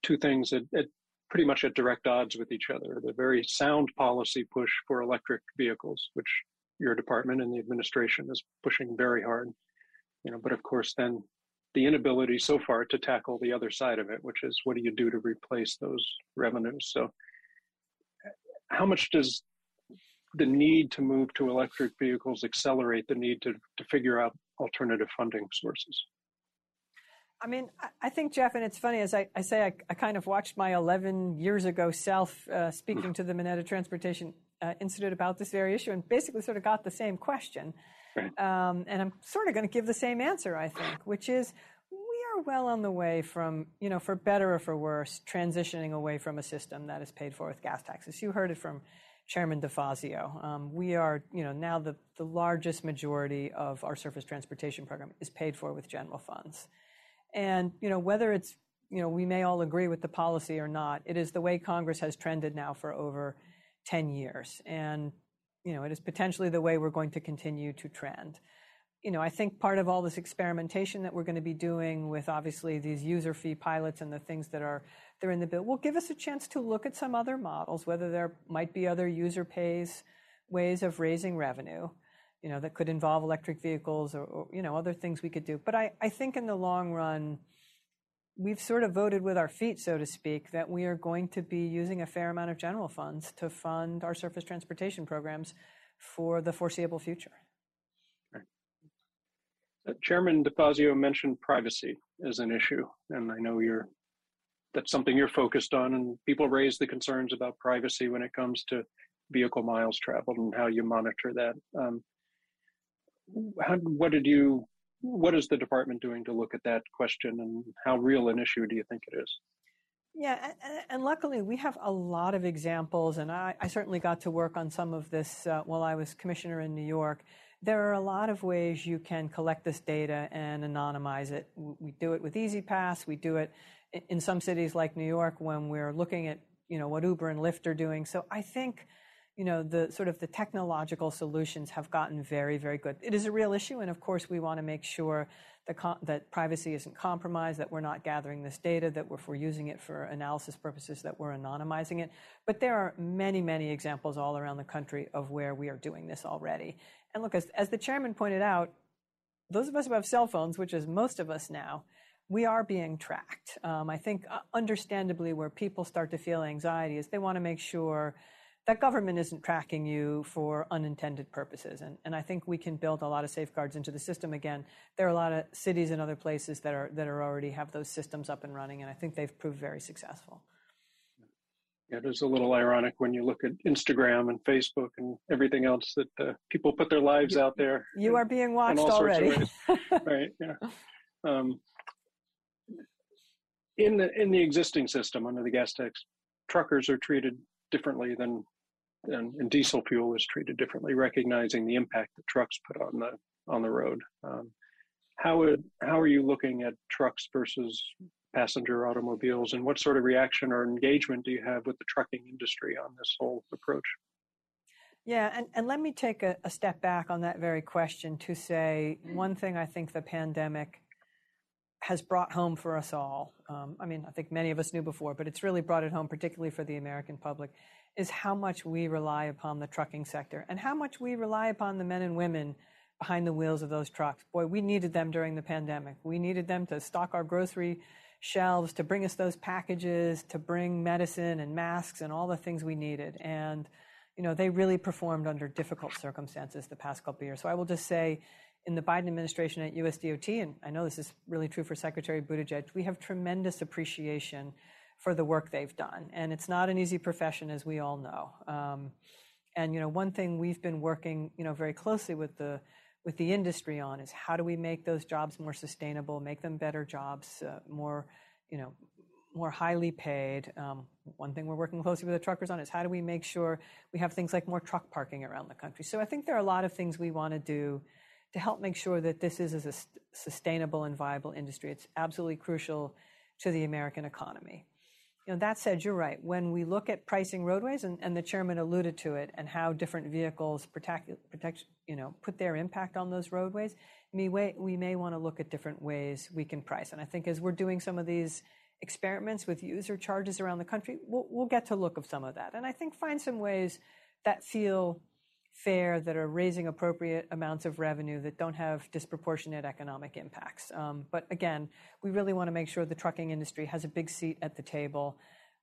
two things at, at pretty much at direct odds with each other. The very sound policy push for electric vehicles, which your department and the administration is pushing very hard, you know, but of course then the inability so far to tackle the other side of it, which is what do you do to replace those revenues? So how much does the need to move to electric vehicles accelerate the need to, to figure out alternative funding sources? I mean, I think, Jeff, and it's funny, as I, I say, I, I kind of watched my eleven years ago self uh, speaking to the Mineta Transportation uh, Institute about this very issue, and basically sort of got the same question. Right. Um, and I'm sort of going to give the same answer, I think, which is we are well on the way from, you know, for better or for worse, transitioning away from a system that is paid for with gas taxes. You heard it from Chairman DeFazio. Um, we are, you know, now the, the largest majority of our surface transportation program is paid for with general funds. And, you know, whether it's, you know, we may all agree with the policy or not, it is the way Congress has trended now for over ten years. And, you know, it is potentially the way we're going to continue to trend. You know, I think part of all this experimentation that we're going to be doing with obviously these user fee pilots and the things that are, they're in the bill will give us a chance to look at some other models, whether there might be other user pays ways of raising revenue, you know, that could involve electric vehicles or, or, you know, other things we could do. But I, I think in the long run, we've sort of voted with our feet, so to speak, that we are going to be using a fair amount of general funds to fund our surface transportation programs for the foreseeable future. Okay. Uh, Chairman DeFazio mentioned privacy as an issue, and I know you're that's something you're focused on, and people raise the concerns about privacy when it comes to vehicle miles traveled and how you monitor that. Um, How, what did you, what is the department doing to look at that question, and how real an issue do you think it is? Yeah, and, and luckily we have a lot of examples, and I, I certainly got to work on some of this uh, while I was commissioner in New York. There are a lot of ways you can collect this data and anonymize it. We do it with E Z Pass. We do it in some cities like New York when we're looking at, you know, what Uber and Lyft are doing. So I think, you know, the sort of the technological solutions have gotten very, very good. It is a real issue. And of course, we want to make sure the com- that privacy isn't compromised, that we're not gathering this data, that we're, if we're using it for analysis purposes, that we're anonymizing it. But there are many, many examples all around the country of where we are doing this already. And look, as, as the chairman pointed out, those of us who have cell phones, which is most of us now, we are being tracked. Um, I think uh, understandably where people start to feel anxiety is they want to make sure that government isn't tracking you for unintended purposes. And, and I think we can build a lot of safeguards into the system. Again, there are a lot of cities and other places that are that are already have those systems up and running, and I think they've proved very successful. Yeah, it is a little ironic when you look at Instagram and Facebook and everything else that uh, people put their lives you, out there. You and, are being watched all already. Sorts of ways. Right, yeah. Um, in the in the existing system under the gas tax, truckers are treated differently than And, and diesel fuel is treated differently, recognizing the impact that trucks put on the on the road. Um, how it, how are you looking at trucks versus passenger automobiles, and what sort of reaction or engagement do you have with the trucking industry on this whole approach? Yeah, and, and let me take a, a step back on that very question to say one thing I think the pandemic has brought home for us all. Um, I mean, I think many of us knew before, but it's really brought it home, particularly for the American public, is how much we rely upon the trucking sector and how much we rely upon the men and women behind the wheels of those trucks. Boy, we needed them during the pandemic. We needed them to stock our grocery shelves, to bring us those packages, to bring medicine and masks and all the things we needed. And, you know, they really performed under difficult circumstances the past couple of years. So I will just say, in the Biden administration at U S D O T, and I know this is really true for Secretary Buttigieg, we have tremendous appreciation for the work they've done. And it's not an easy profession, as we all know. Um, and, you know, one thing we've been working, you know, very closely with the with the industry on is how do we make those jobs more sustainable, make them better jobs, uh, more, you know, more highly paid. Um, one thing we're working closely with the truckers on is how do we make sure we have things like more truck parking around the country. So I think there are a lot of things we want to do to help make sure that this is a sustainable and viable industry. It's absolutely crucial to the American economy. You know, that said, you're right. When we look at pricing roadways, and, and the chairman alluded to it, and how different vehicles protect, protect, you know, put their impact on those roadways, we may, we may want to look at different ways we can price. And I think as we're doing some of these experiments with user charges around the country, we'll, we'll get to look at some of that. And I think find some ways that feel fair, that are raising appropriate amounts of revenue, that don't have disproportionate economic impacts. Um, but again, we really want to make sure the trucking industry has a big seat at the table.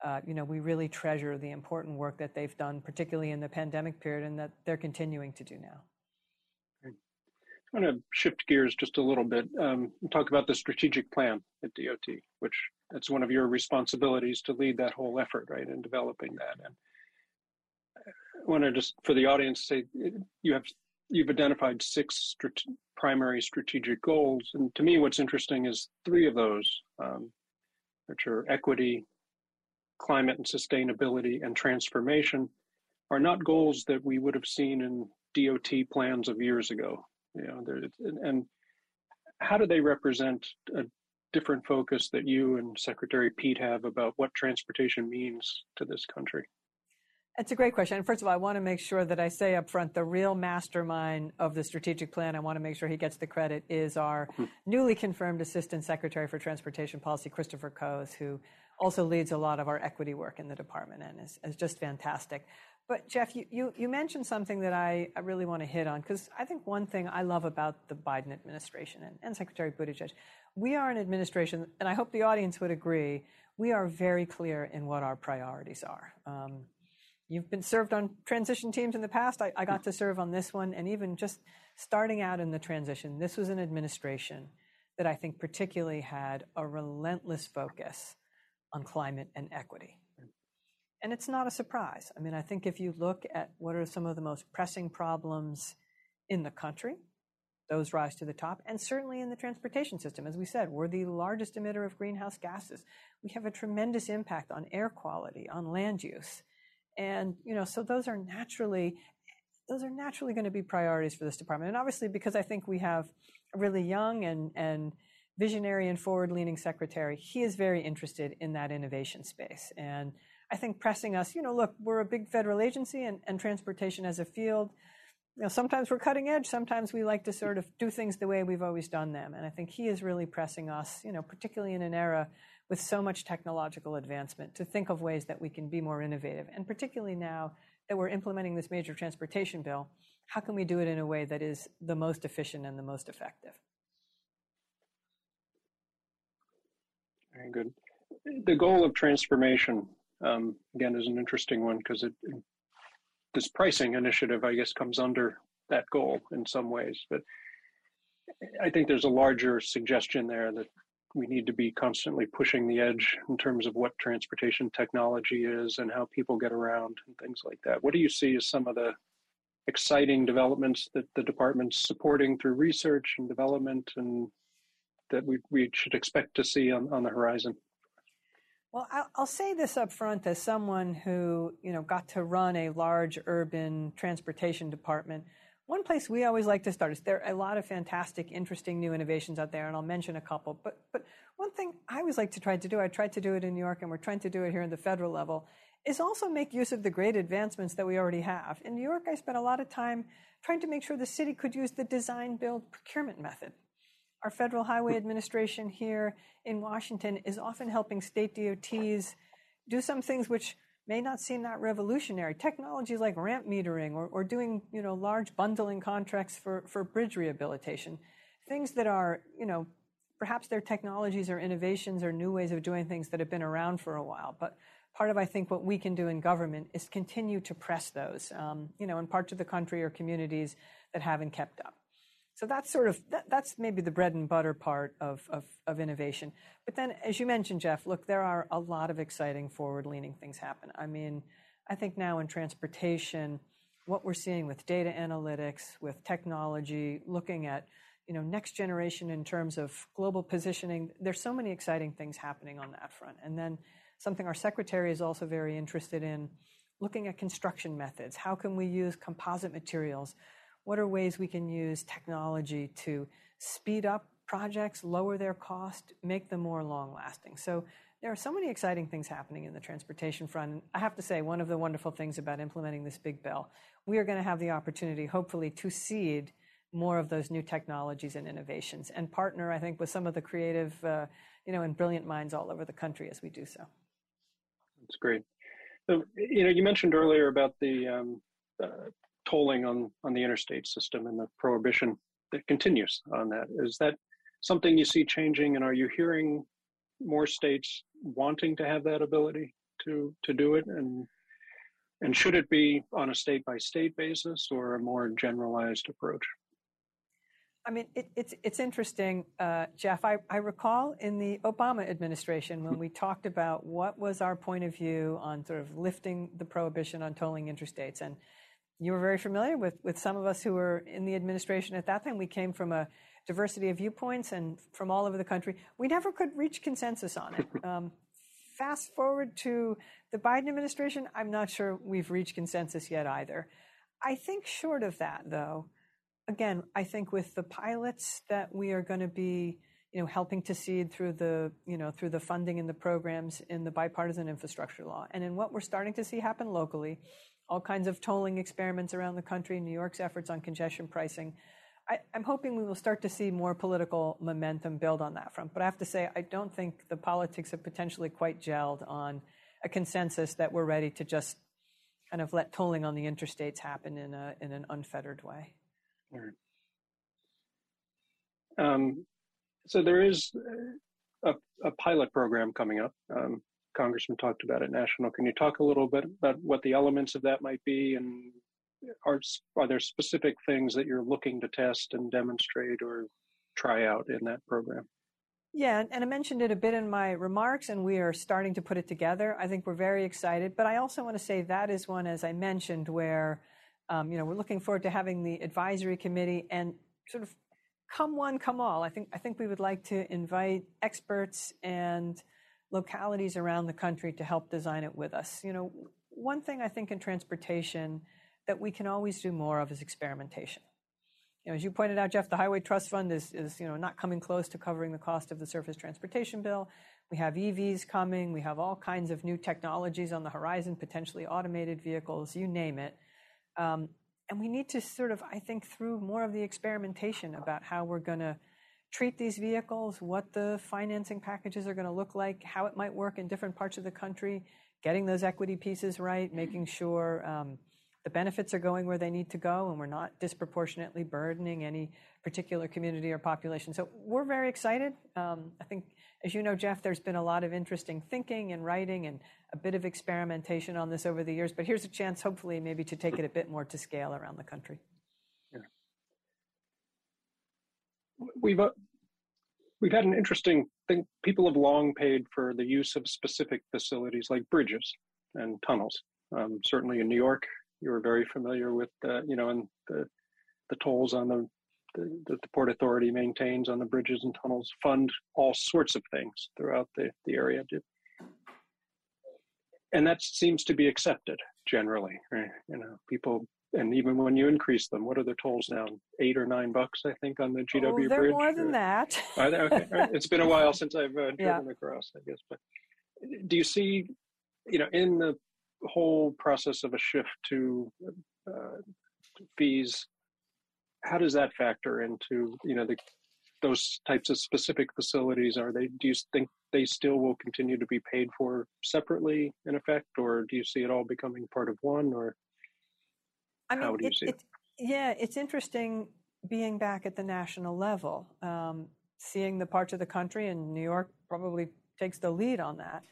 uh, you know, we really treasure the important work that they've done, particularly in the pandemic period, and that they're continuing to do now. Great. I want to shift gears just a little bit um, and talk about the strategic plan at D O T, which that's one of your responsibilities to lead that whole effort, right, in developing that. And I want to just, for the audience, say you have you've identified six strate- primary strategic goals, and to me, what's interesting is three of those, um, which are equity, climate and sustainability, and transformation, are not goals that we would have seen in D O T plans of years ago. You know, and how do they represent a different focus that you and Secretary Pete have about what transportation means to this country? That's a great question. And first of all, I want to make sure that I say up front, the real mastermind of the strategic plan, I want to make sure he gets the credit, is our newly confirmed Assistant Secretary for Transportation Policy, Christopher Coase, who also leads a lot of our equity work in the department and is, is just fantastic. But Jeff, you, you, you mentioned something that I, I really want to hit on, because I think one thing I love about the Biden administration and, and Secretary Buttigieg, we are an administration, and I hope the audience would agree, we are very clear in what our priorities are. Um, You've been served on transition teams in the past. I, I got to serve on this one. And even just starting out in the transition, this was an administration that I think particularly had a relentless focus on climate and equity. And it's not a surprise. I mean, I think if you look at what are some of the most pressing problems in the country, those rise to the top, and certainly in the transportation system. As we said, we're the largest emitter of greenhouse gases. We have a tremendous impact on air quality, on land use. And, you know, so those are naturally, those are naturally going to be priorities for this department. And obviously, because I think we have a really young and, and visionary and forward-leaning secretary, he is very interested in that innovation space. And I think pressing us, you know, look, we're a big federal agency and, and transportation as a field, you know, sometimes we're cutting edge, sometimes we like to sort of do things the way we've always done them. And I think he is really pressing us, you know, particularly in an era with so much technological advancement, to think of ways that we can be more innovative. And particularly now that we're implementing this major transportation bill, how can we do it in a way that is the most efficient and the most effective? Very good. The goal of transformation, um, again, is an interesting one because it, this pricing initiative, I guess, comes under that goal in some ways. But I think there's a larger suggestion there that we need to be constantly pushing the edge in terms of what transportation technology is and how people get around and things like that. What do you see as some of the exciting developments that the department's supporting through research and development and that we, we should expect to see on, on the horizon? Well, I'll, I'll say this up front as someone who, you know, got to run a large urban transportation department. One place we always like to start is there are a lot of fantastic, interesting new innovations out there, and I'll mention a couple. But but one thing I always like to try to do, I tried to do it in New York, and we're trying to do it here in the federal level, is also make use of the great advancements that we already have. In New York, I spent a lot of time trying to make sure the city could use the design, build, procurement method. Our Federal Highway Administration here in Washington is often helping state D O Ts do some things which may not seem that revolutionary. Technologies like ramp metering or, or doing, you know, large bundling contracts for, for bridge rehabilitation, things that are, you know, perhaps they're technologies or innovations or new ways of doing things that have been around for a while. But part of, I think, what we can do in government is continue to press those, um, you know, in parts of the country or communities that haven't kept up. So that's sort of, that, that's maybe the bread and butter part of, of, of innovation. But then, as you mentioned, Jeff, look, there are a lot of exciting forward-leaning things happen. I mean, I think now in transportation, what we're seeing with data analytics, with technology, looking at, you know, next generation in terms of global positioning, there's so many exciting things happening on that front. And then something our secretary is also very interested in, looking at construction methods. How can we use composite materials? What are ways we can use technology to speed up projects, lower their cost, make them more long-lasting? So there are so many exciting things happening in the transportation front. And I have to say, one of the wonderful things about implementing this big bill, we are going to have the opportunity, hopefully, to seed more of those new technologies and innovations and partner, I think, with some of the creative uh, you know, and brilliant minds all over the country as we do so. That's great. So, you know, you mentioned earlier about the um, uh, tolling on, on the interstate system and the prohibition that continues on that. Is that something you see changing, and are you hearing more states wanting to have that ability? to to do it? And and should it be on a state-by-state basis or a more generalized approach? I mean, it, it's it's interesting, uh, Jeff. I, I recall in the Obama administration when we talked about what was our point of view on sort of lifting the prohibition on tolling interstates. And you were very familiar with, with some of us who were in the administration at that time. We came from a diversity of viewpoints and from all over the country. We never could reach consensus on it. Um, fast forward to the Biden administration, I'm not sure we've reached consensus yet either. I think short of that, though, again, I think with the pilots that we are going to be, you know, helping to seed through the, you know, through the funding and the programs in the bipartisan infrastructure law, and in what we're starting to see happen locally, all kinds of tolling experiments around the country, New York's efforts on congestion pricing, I, I'm hoping we will start to see more political momentum build on that front. But I have to say, I don't think the politics have potentially quite gelled on a consensus that we're ready to just kind of let tolling on the interstates happen in a in an unfettered way. All right. Um, so there is a, a pilot program coming up. Um, Congressman talked about it, national. Can you talk a little bit about what the elements of that might be, and are are there specific things that you're looking to test and demonstrate or try out in that program? Yeah, and I mentioned it a bit in my remarks, and we are starting to put it together. I think we're very excited, but I also want to say that is one, as I mentioned, where Um, you know, we're looking forward to having the advisory committee and sort of come one, come all. I think I think we would like to invite experts and localities around the country to help design it with us. You know, one thing I think in transportation that we can always do more of is experimentation. You know, as you pointed out, Jeff, the Highway Trust Fund is, is, you know, not coming close to covering the cost of the surface transportation bill. We have E Vs coming. We have all kinds of new technologies on the horizon, potentially automated vehicles, you name it. Um, and we need to sort of, I think, through more of the experimentation about how we're going to treat these vehicles, what the financing packages are going to look like, how it might work in different parts of the country, getting those equity pieces right, making sure um, the benefits are going where they need to go, and we're not disproportionately burdening any particular community or population. So we're very excited. Um, I think, as you know, Jeff, there's been a lot of interesting thinking and writing and a bit of experimentation on this over the years, but here's a chance, hopefully, maybe to take it a bit more to scale around the country. Yeah. We've, uh, we've had an interesting thing. People have long paid for the use of specific facilities like bridges and tunnels. Um, certainly in New York, you were very familiar with, uh, you know, and the, the tolls on the that the Port Authority maintains on the bridges and tunnels, fund all sorts of things throughout the, the area. And that seems to be accepted generally, right? You know, people, and even when you increase them, what are the tolls now? Eight or nine bucks, I think, on the G W oh, bridge? They're more than or, that. Are they? Okay. Right. It's been a while since I've uh, driven yeah. across, I guess. But do you see, you know, in the whole process of a shift to uh, fees, how does that factor into, you know, the, those types of specific facilities? Are they, do you think they still will continue to be paid for separately in effect, or do you see it all becoming part of one, or I mean, how do it, you see it, it? Yeah, it's interesting being back at the national level, um, seeing the parts of the country, and New York probably takes the lead on that,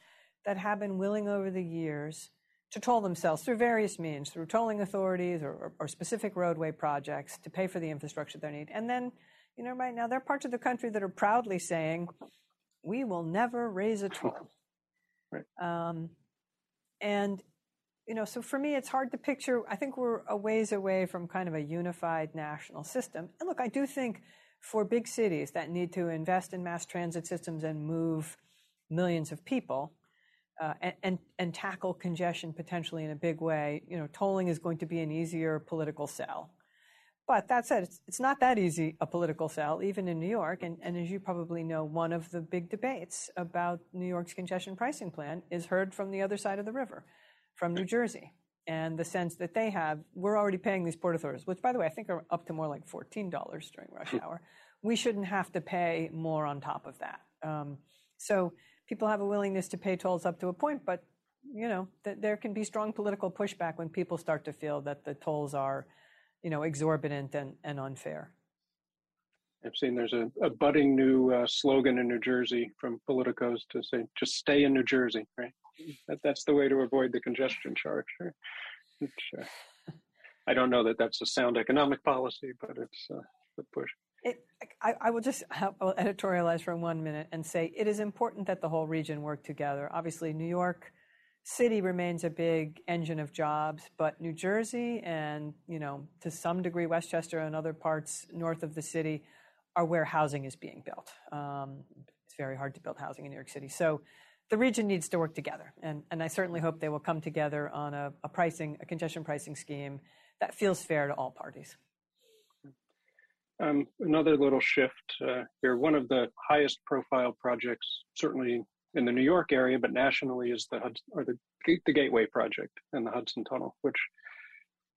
that have been willing over the years to toll themselves through various means, through tolling authorities or, or, or specific roadway projects to pay for the infrastructure they need. And then, you know, right now, there are parts of the country that are proudly saying, we will never raise a toll. Right. Um, and, you know, so for me, it's hard to picture. I think we're a ways away from kind of a unified national system. And look, I do think for big cities that need to invest in mass transit systems and move millions of people, Uh, and, and, and tackle congestion potentially in a big way, you know, tolling is going to be an easier political sell. But that said, it's, it's not that easy a political sell, even in New York. And, and as you probably know, one of the big debates about New York's congestion pricing plan is heard from the other side of the river, from New Jersey, and the sense that they have, we're already paying these port authorities, which, by the way, I think are up to more like fourteen dollars during rush hour. We shouldn't have to pay more on top of that. Um, so... People have a willingness to pay tolls up to a point, but, you know, th- there can be strong political pushback when people start to feel that the tolls are, you know, exorbitant and, and unfair. I've seen there's a, a budding new uh, slogan in New Jersey from politicos to say, just stay in New Jersey, right? that, that's the way to avoid the congestion charge. Which, uh, I don't know that that's a sound economic policy, but it's uh, a push. It, I, I will just I'll editorialize for one minute and say it is important that the whole region work together. Obviously, New York City remains a big engine of jobs, but New Jersey and, you know, to some degree, Westchester and other parts north of the city are where housing is being built. Um, it's very hard to build housing in New York City. So the region needs to work together. And, and I certainly hope they will come together on a, a pricing, a congestion pricing scheme that feels fair to all parties. Um, another little shift uh, here. One of the highest profile projects, certainly in the New York area, but nationally, is the or the, the Gateway Project and the Hudson Tunnel, which,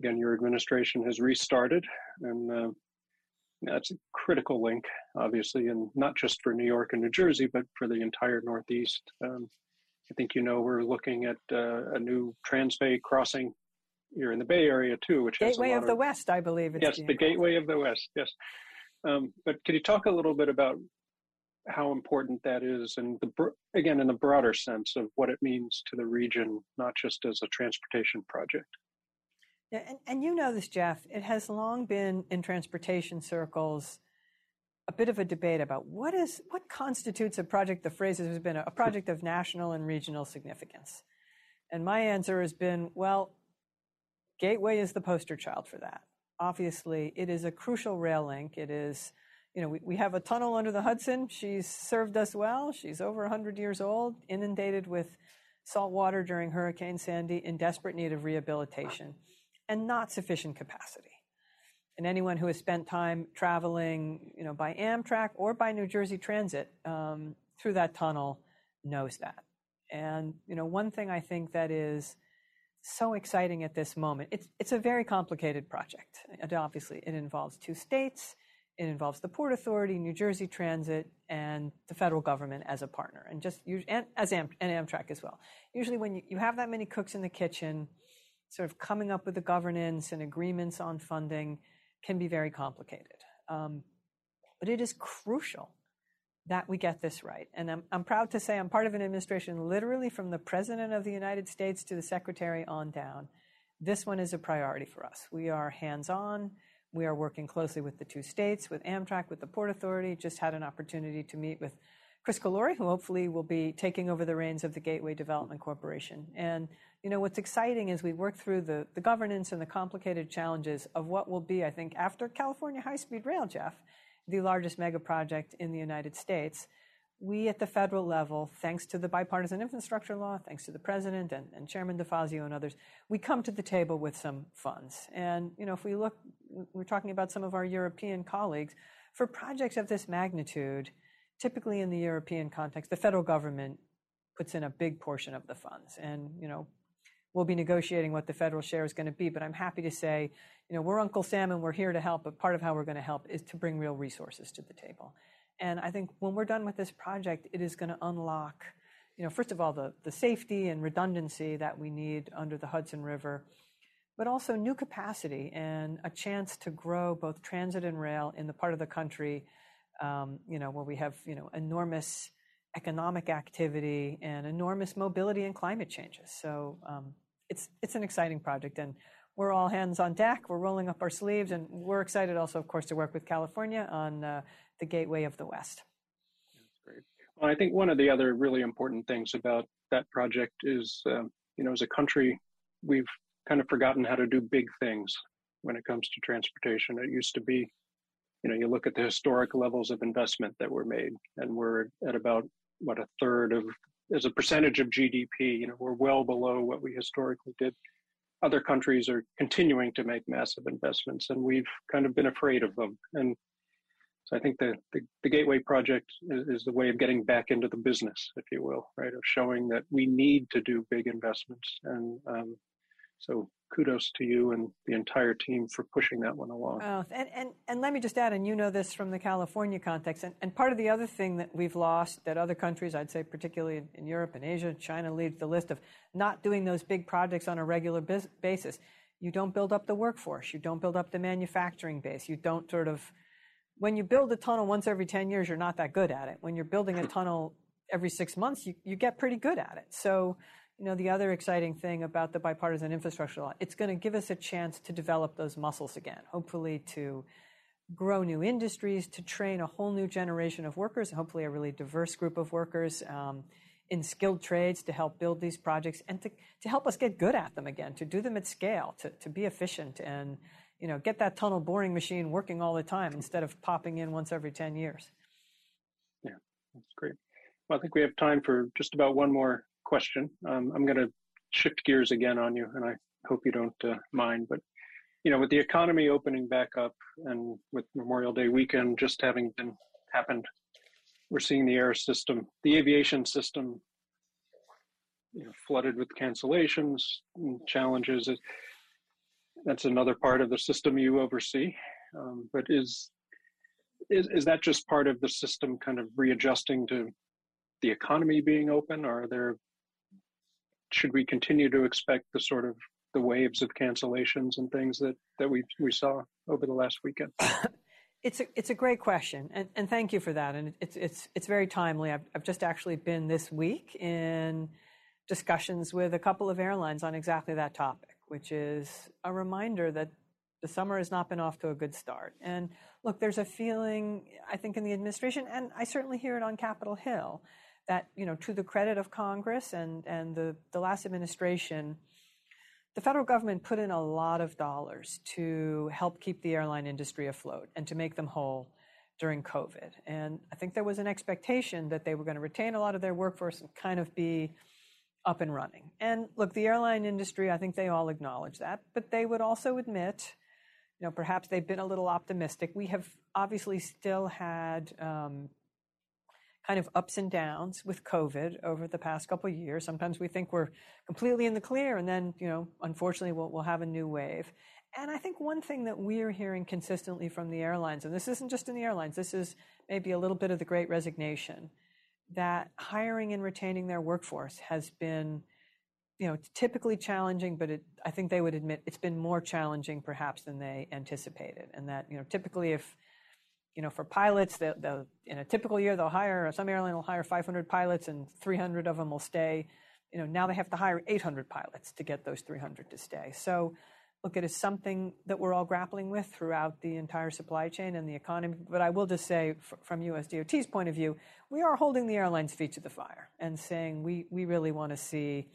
again, your administration has restarted. And uh, that's a critical link, obviously, and not just for New York and New Jersey, but for the entire Northeast. Um, I think, you know, we're looking at uh, a new Transbay crossing here in the Bay Area, too, which is Gateway of the West, I believe. Yes, the Gateway of the West, yes. Um, but could you talk a little bit about how important that is, and the, again, in the broader sense of what it means to the region, not just as a transportation project? Yeah, and, and you know this, Jeff, it has long been in transportation circles a bit of a debate about what is what constitutes a project. The phrase has been a, a project of national and regional significance. And my answer has been, well, Gateway is the poster child for that. Obviously, it is a crucial rail link. It is, you know, we, we have a tunnel under the Hudson. She's served us well. She's over one hundred years old, inundated with salt water during Hurricane Sandy, in desperate need of rehabilitation, and not sufficient capacity. And anyone who has spent time traveling, you know, by Amtrak or by New Jersey Transit um, through that tunnel knows that. And, you know, one thing I think that is so exciting at this moment. It's it's a very complicated project. It obviously, it involves two states. It involves the Port Authority, New Jersey Transit, and the federal government as a partner, and just and as Am, and Amtrak as well. Usually, when you, you have that many cooks in the kitchen, sort of coming up with the governance and agreements on funding can be very complicated. Um, but it is crucial that we get this right. And I'm, I'm proud to say I'm part of an administration, literally from the President of the United States to the Secretary on down. This one is a priority for us. We are hands-on. We are working closely with the two states, with Amtrak, with the Port Authority. Just had an opportunity to meet with Chris Calore, who hopefully will be taking over the reins of the Gateway Development Corporation. And, you know, what's exciting is we work through the, the governance and the complicated challenges of what will be, I think, after California high-speed rail, Jeff, the largest mega project in the United States. We at the federal level, thanks to the Bipartisan Infrastructure Law, thanks to the President and, and Chairman DeFazio and others, we come to the table with some funds. And, you know, if we look, we're talking about some of our European colleagues. For projects of this magnitude, typically in the European context, the federal government puts in a big portion of the funds. And, you know, we'll be negotiating what the federal share is going to be, but I'm happy to say, you know, we're Uncle Sam and we're here to help, but part of how we're going to help is to bring real resources to the table. And I think when we're done with this project, it is going to unlock, you know, first of all, the, the safety and redundancy that we need under the Hudson River, but also new capacity and a chance to grow both transit and rail in the part of the country, um, you know, where we have, you know, enormous economic activity and enormous mobility and climate changes. So um, it's it's an exciting project, and we're all hands on deck. We're rolling up our sleeves, and we're excited also, of course, to work with California on uh, the Gateway of the West. That's great. Well, I think one of the other really important things about that project is, um, you know, as a country, we've kind of forgotten how to do big things when it comes to transportation. It used to be, you know, you look at the historic levels of investment that were made, and we're at about what a third of, as a percentage of G D P, you know, we're well below what we historically did. Other countries are continuing to make massive investments, and we've kind of been afraid of them. And so I think the, the, the Gateway Project is, is the way of getting back into the business, if you will, right, of showing that we need to do big investments. And um, so kudos to you and the entire team for pushing that one along. Oh, and, and, and let me just add, and you know this from the California context, and, and part of the other thing that we've lost that other countries, I'd say particularly in Europe and Asia, China leads the list of not doing those big projects on a regular bis- basis. You don't build up the workforce. You don't build up the manufacturing base. You don't sort of, when you build a tunnel once every ten years, you're not that good at it. When you're building a tunnel every six months, you, you get pretty good at it. So, you know, the other exciting thing about the bipartisan infrastructure law, it's going to give us a chance to develop those muscles again, hopefully to grow new industries, to train a whole new generation of workers, hopefully a really diverse group of workers um, in skilled trades to help build these projects and to, to help us get good at them again, to do them at scale, to, to be efficient and, you know, get that tunnel boring machine working all the time instead of popping in once every ten years. Yeah, that's great. Well, I think we have time for just about one more question. Um, I'm going to shift gears again on you, and I hope you don't uh, mind, but you know, with the economy opening back up and with Memorial Day weekend just having been happened, we're seeing the air system, the aviation system, you know, flooded with cancellations and challenges. That's another part of the system you oversee. Um, but is, is is that just part of the system kind of readjusting to the economy being open? Or are there, should we continue to expect the sort of the waves of cancellations and things that, that we we saw over the last weekend? It's a, it's a great question, and, and thank you for that. And it's it's it's very timely. I've, I've just actually been this week in discussions with a couple of airlines on exactly that topic, which is a reminder that the summer has not been off to a good start. And look, there's a feeling, I think, in the administration, and I certainly hear it on Capitol Hill, that, you know, to the credit of Congress and, and the, the last administration, the federal government put in a lot of dollars to help keep the airline industry afloat and to make them whole during COVID. And I think there was an expectation that they were going to retain a lot of their workforce and kind of be up and running. And look, the airline industry, I think they all acknowledge that, but they would also admit, you know, perhaps they've been a little optimistic. We have obviously still had um, kind of ups and downs with COVID over the past couple of years. Sometimes we think we're completely in the clear, and then, you know, unfortunately, we'll, we'll have a new wave. And I think one thing that we're hearing consistently from the airlines, and this isn't just in the airlines, this is maybe a little bit of the Great Resignation, that hiring and retaining their workforce has been, you know, typically challenging, but it, I think they would admit it's been more challenging perhaps than they anticipated. And that, you know, typically if You know, for pilots, they'll, they'll, in a typical year, they'll hire, some airline will hire five hundred pilots and three hundred of them will stay. You know, now they have to hire eight hundred pilots to get those three hundred to stay. So, look, it is something that we're all grappling with throughout the entire supply chain and the economy. But I will just say, f- from U S D O T's point of view, we are holding the airlines' feet to the fire and saying we, we really want to see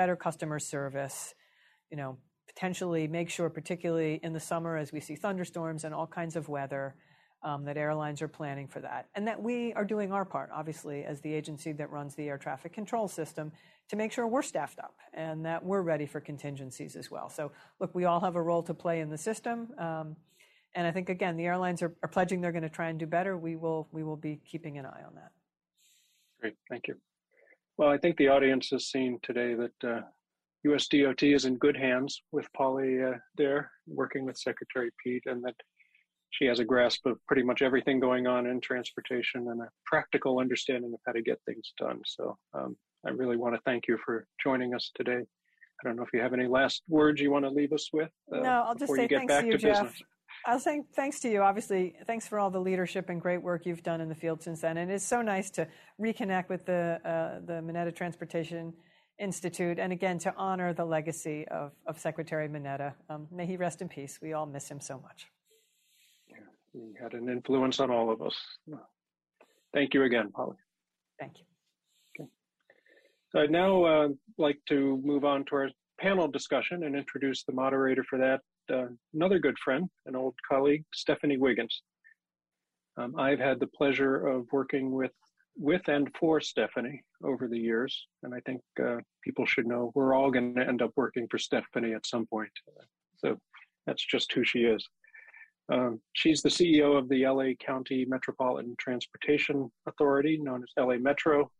better customer service, you know, potentially make sure, particularly in the summer as we see thunderstorms and all kinds of weather, Um, that airlines are planning for that, and that we are doing our part, obviously, as the agency that runs the air traffic control system, to make sure we're staffed up and that we're ready for contingencies as well. So, look, we all have a role to play in the system, um, and I think, again, the airlines are, are pledging they're going to try and do better. We will, we will be keeping an eye on that. Great, thank you. Well, I think the audience has seen today that uh, U S D O T is in good hands with Polly uh, there, working with Secretary Pete, and that she has a grasp of pretty much everything going on in transportation and a practical understanding of how to get things done. So um, I really want to thank you for joining us today. I don't know if you have any last words you want to leave us with. Uh, no, I'll just say thanks to you, Jeff. I'll say thanks to you. Obviously, thanks for all the leadership and great work you've done in the field since then. And it's so nice to reconnect with the uh, the Mineta Transportation Institute, and again, to honor the legacy of, of Secretary Mineta. Um, may he rest in peace. We all miss him so much. He had an influence on all of us. Thank you again, Polly. Thank you. Okay. So I'd now uh, like to move on to our panel discussion and introduce the moderator for that, uh, another good friend, an old colleague, Stephanie Wiggins. Um, I've had the pleasure of working with, with and for Stephanie over the years, and I think uh, people should know we're all going to end up working for Stephanie at some point. So that's just who she is. Um, she's the C E O of the L A County Metropolitan Transportation Authority, known as L A Metro.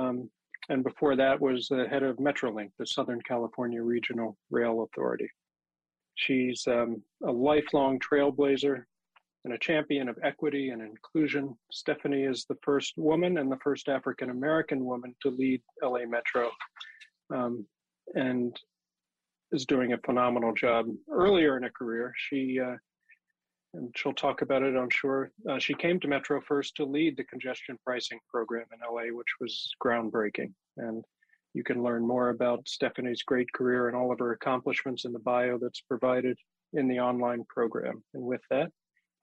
Um, and before that was the head of Metrolink, the Southern California Regional Rail Authority. She's um, a lifelong trailblazer and a champion of equity and inclusion. Stephanie is the first woman and the first African-American woman to lead L A Metro. Um, and is doing a phenomenal job. Earlier in her career, she uh, and she'll talk about it, I'm sure. Uh, she came to Metro first to lead the congestion pricing program in L A, which was groundbreaking. And You can learn more about Stephanie's great career and all of her accomplishments in the bio that's provided in the online program. And with that,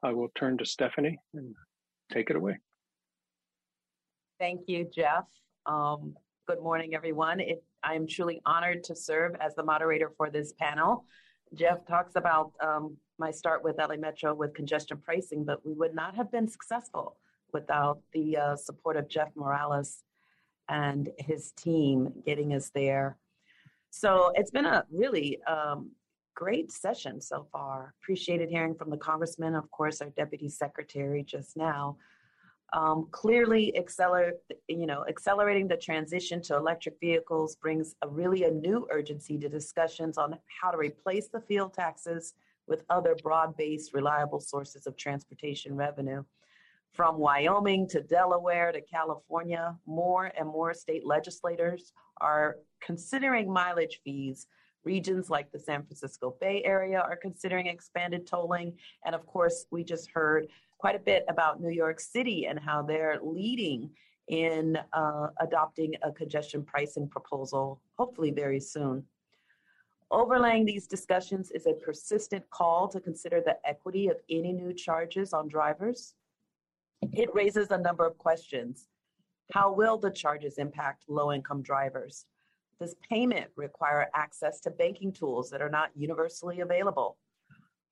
I will turn to Stephanie and take it away. Thank you, Jeff. Um, good morning, everyone. It, I'm truly honored to serve as the moderator for this panel. Jeff talks about um, my start with L A Metro with congestion pricing, but we would not have been successful without the uh, support of Jeff Morales and his team getting us there. So it's been a really um, great session so far. Appreciated hearing from the congressman, of course, our deputy secretary just now. Um, clearly, acceler- you know, accelerating the transition to electric vehicles brings a really a new urgency to discussions on how to replace the fuel taxes with other broad-based, reliable sources of transportation revenue. From Wyoming to Delaware to California, more and more state legislators are considering mileage fees. Regions like the San Francisco Bay Area are considering expanded tolling. And of course, we just heard quite a bit about New York City and how they're leading in uh, adopting a congestion pricing proposal, hopefully very soon. Overlaying these discussions is a persistent call to consider the equity of any new charges on drivers. It raises a number of questions. How will the charges impact low-income drivers? Does payment require access to banking tools that are not universally available?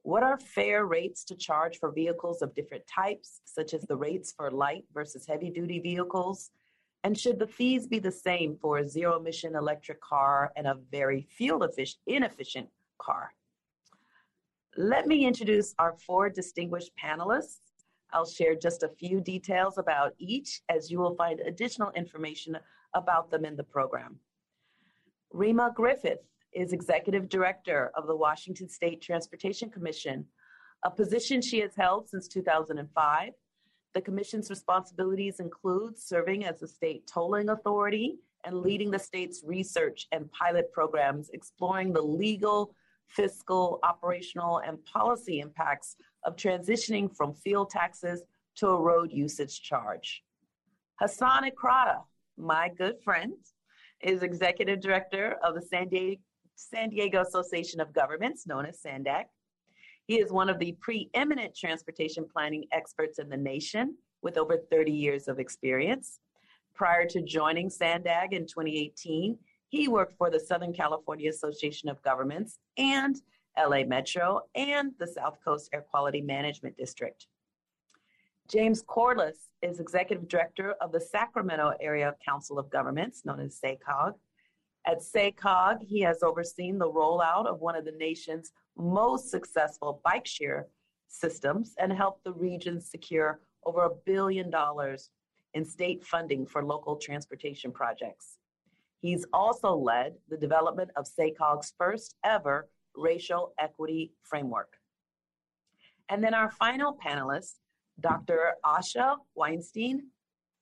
What are fair rates to charge for vehicles of different types, such as the rates for light versus heavy-duty vehicles? And should the fees be the same for a zero-emission electric car and a very fuel-efficient, inefficient car? Let me introduce our four distinguished panelists. I'll share just a few details about each, as you will find additional information about them in the program. Reema Griffith is Executive Director of the Washington State Transportation Commission, a position she has held since two thousand five. The Commission's responsibilities include serving as the state tolling authority and leading the state's research and pilot programs, exploring the legal, fiscal, operational, and policy impacts of transitioning from fuel taxes to a road usage charge. Hasan Ikhrata, my good friend, is Executive Director of the San Diego, San Diego Association of Governments, known as SANDAG. He is one of the preeminent transportation planning experts in the nation with over thirty years of experience. Prior to joining SANDAG in twenty eighteen, he worked for the Southern California Association of Governments and L A Metro and the South Coast Air Quality Management District. James Corless is Executive Director of the Sacramento Area Council of Governments, known as SACOG. At SACOG, he has overseen the rollout of one of the nation's most successful bike share systems and helped the region secure over a billion dollars in state funding for local transportation projects. He's also led the development of SACOG's first ever racial equity framework. And then our final panelist, Doctor Asha Weinstein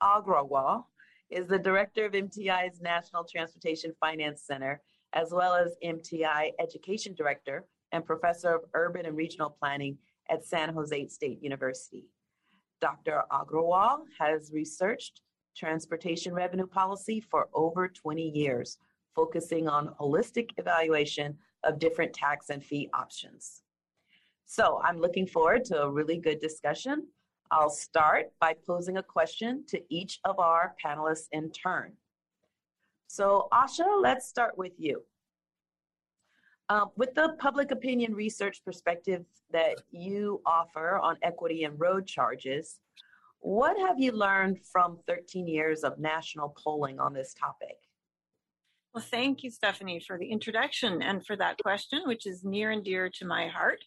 Agrawal, is the director of M T I's National Transportation Finance Center, as well as M T I Education Director and Professor of Urban and Regional Planning at San Jose State University. Doctor Agrawal has researched transportation revenue policy for over twenty years, focusing on holistic evaluation of different tax and fee options. So I'm looking forward to a really good discussion. I'll start by posing a question to each of our panelists in turn. So Asha, let's start with you. Uh, with the public opinion research perspective that you offer on equity and road charges, what have you learned from thirteen years of national polling on this topic? Well, thank you, Stephanie, for the introduction and for that question, which is near and dear to my heart.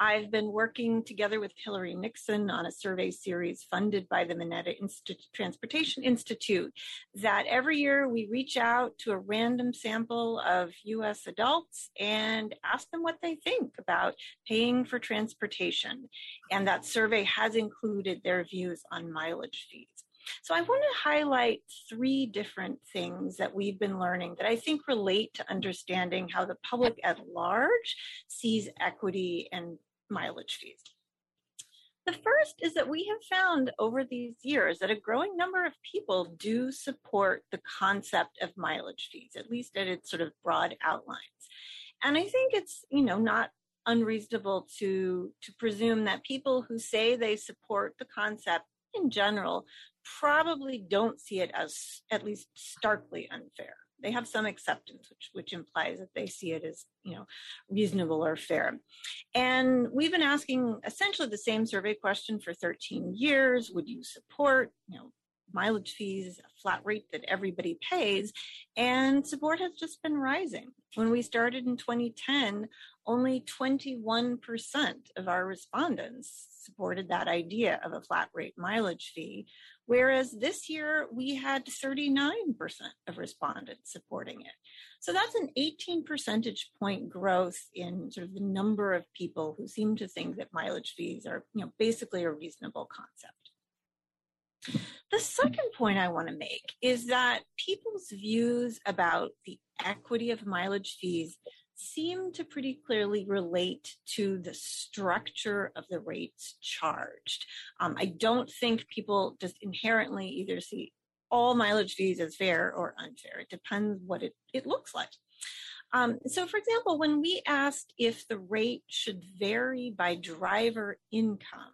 I've been working together with Hillary Nixon on a survey series funded by the Mineta Insti- Transportation Institute that every year we reach out to a random sample of U S adults and ask them what they think about paying for transportation. And that survey has included their views on mileage fees. So I want to highlight three different things that we've been learning that I think relate to understanding how the public at large sees equity and mileage fees. The first is that we have found over these years that a growing number of people do support the concept of mileage fees, at least at its sort of broad outlines. And I think it's, you know, not unreasonable to, to presume that people who say they support the concept in general probably don't see it as at least starkly unfair. They have some acceptance, which, which implies that they see it as, you know, reasonable or fair. And we've been asking essentially the same survey question for thirteen years. Would you support, you know, mileage fees, a flat rate that everybody pays? And support has just been rising. When we started in twenty ten, only twenty-one percent of our respondents supported that idea of a flat rate mileage fee, whereas this year we had thirty-nine percent of respondents supporting it. So that's an eighteen percentage point growth in sort of the number of people who seem to think that mileage fees are, you know, basically a reasonable concept. The second point I want to make is that people's views about the equity of mileage fees seem to pretty clearly relate to the structure of the rates charged. Um, I don't think people just inherently either see all mileage fees as fair or unfair. It depends what it, it looks like. Um, so, for example, when we asked if the rate should vary by driver income,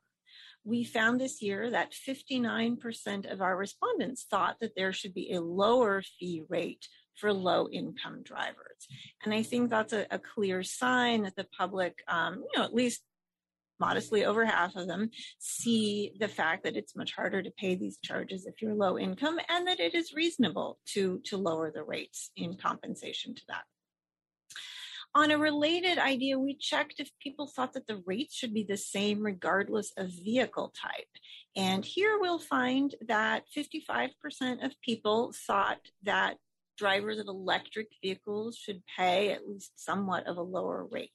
we found this year that fifty-nine percent of our respondents thought that there should be a lower fee rate for low-income drivers. And I think that's a, a clear sign that the public, um, you know, at least modestly over half of them, see the fact that it's much harder to pay these charges if you're low income and that it is reasonable to, to lower the rates in compensation to that. On a related idea, we checked if people thought that the rates should be the same regardless of vehicle type. And here we'll find that fifty-five percent of people thought that drivers of electric vehicles should pay at least somewhat of a lower rate.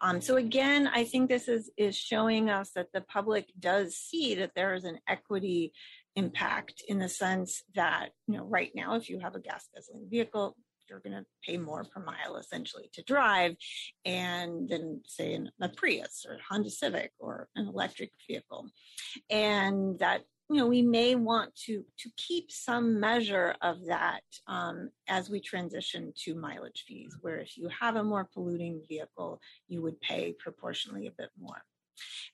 Um, so again, I think this is, is showing us that the public does see that there is an equity impact in the sense that, you know, right now, if you have a gas guzzling vehicle, you're going to pay more per mile essentially to drive and then say in a Prius or a Honda Civic or an electric vehicle. And that, you know, we may want to, to keep some measure of that um, as we transition to mileage fees, where if you have a more polluting vehicle, you would pay proportionally a bit more.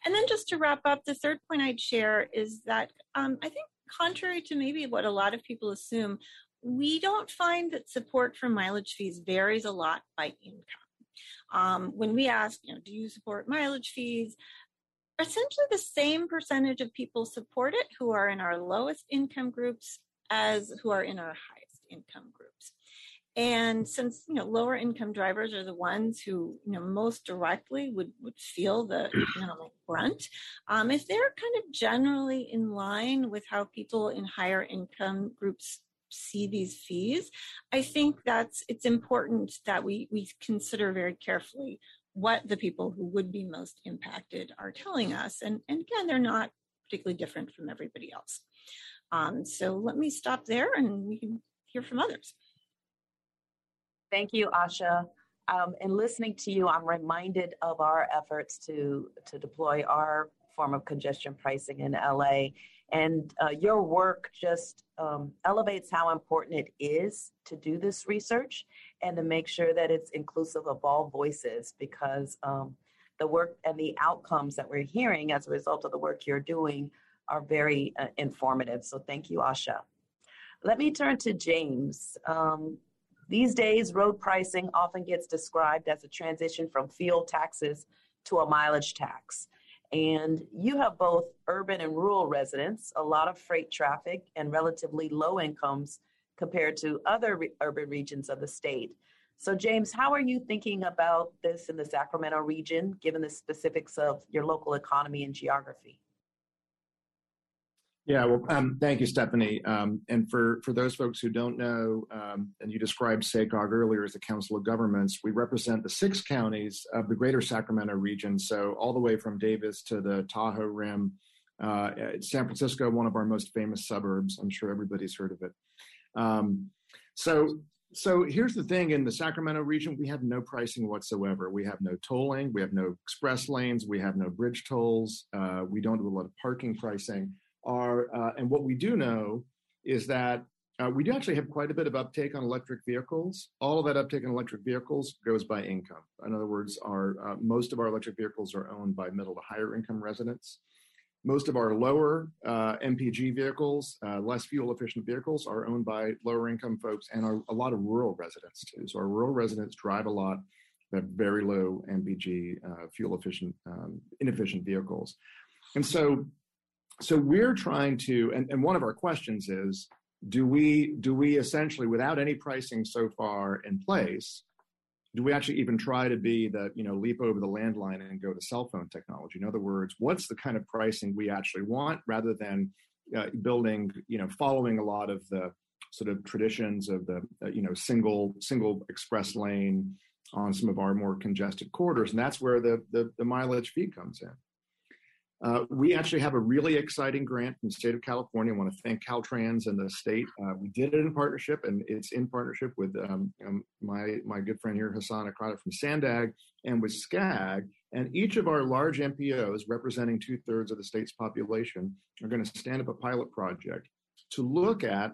And then just to wrap up, the third point I'd share is that um, I think contrary to maybe what a lot of people assume, we don't find that support for mileage fees varies a lot by income. Um, when we ask, you know, do you support mileage fees? Essentially the same percentage of people support it who are in our lowest income groups as who are in our highest income groups. And since, you know, lower income drivers are the ones who, you know, most directly would, would feel the economic brunt, um, if they're kind of generally in line with how people in higher income groups see these fees, I think that's, it's important that we, we consider very carefully what the people who would be most impacted are telling us. And, and again, they're not particularly different from everybody else. Um, so let me stop there and we can hear from others. Thank you, Asha. Um, and listening to you, I'm reminded of our efforts to, to deploy our form of congestion pricing in L A. And uh, your work just um, elevates how important it is to do this research and to make sure that it's inclusive of all voices, because um, the work and the outcomes that we're hearing as a result of the work you're doing are very uh, informative. So thank you, Asha. Let me turn to James. Um, these days, road pricing often gets described as a transition from fuel taxes to a mileage tax. And you have both urban and rural residents, a lot of freight traffic, and relatively low incomes compared to other re- urban regions of the state. So, James, how are you thinking about this in the Sacramento region, given the specifics of your local economy and geography? Yeah, well, um, thank you, Stephanie. Um, and for, for those folks who don't know, um, and you described SACOG earlier as the Council of Governments, we represent the six counties of the greater Sacramento region, so all the way from Davis to the Tahoe Rim. Uh, San Francisco, one of our most famous suburbs. I'm sure everybody's heard of it. Um, so So here's the thing, in the Sacramento region, we have no pricing whatsoever. We have no tolling, we have no express lanes, we have no bridge tolls, uh, we don't do a lot of parking pricing. Our, uh, and what we do know is that uh, we do actually have quite a bit of uptake on electric vehicles. All of that uptake on electric vehicles goes by income. In other words, our uh, most of our electric vehicles are owned by middle to higher income residents. Most of our lower uh, M P G vehicles, uh, less fuel-efficient vehicles, are owned by lower-income folks and are a lot of rural residents, too. So our rural residents drive a lot. They have very low M P G, uh, fuel-efficient, um, inefficient vehicles. And so so we're trying to, and, and one of our questions is, do we do we essentially, without any pricing so far in place, do we actually even try to be the, you know, leap over the landline and go to cell phone technology? In other words, what's the kind of pricing we actually want rather than uh, building, you know, following a lot of the sort of traditions of the, uh, you know, single single express lane on some of our more congested corridors. And that's where the, the, the mileage fee comes in. Uh, we actually have a really exciting grant from the state of California. I want to thank Caltrans and the state. Uh, we did it in partnership, and it's in partnership with um, um, my my good friend here, Hasan Ikhrata from SANDAG, and with SCAG. And each of our large M P Os, representing two-thirds of the state's population, are going to stand up a pilot project to look at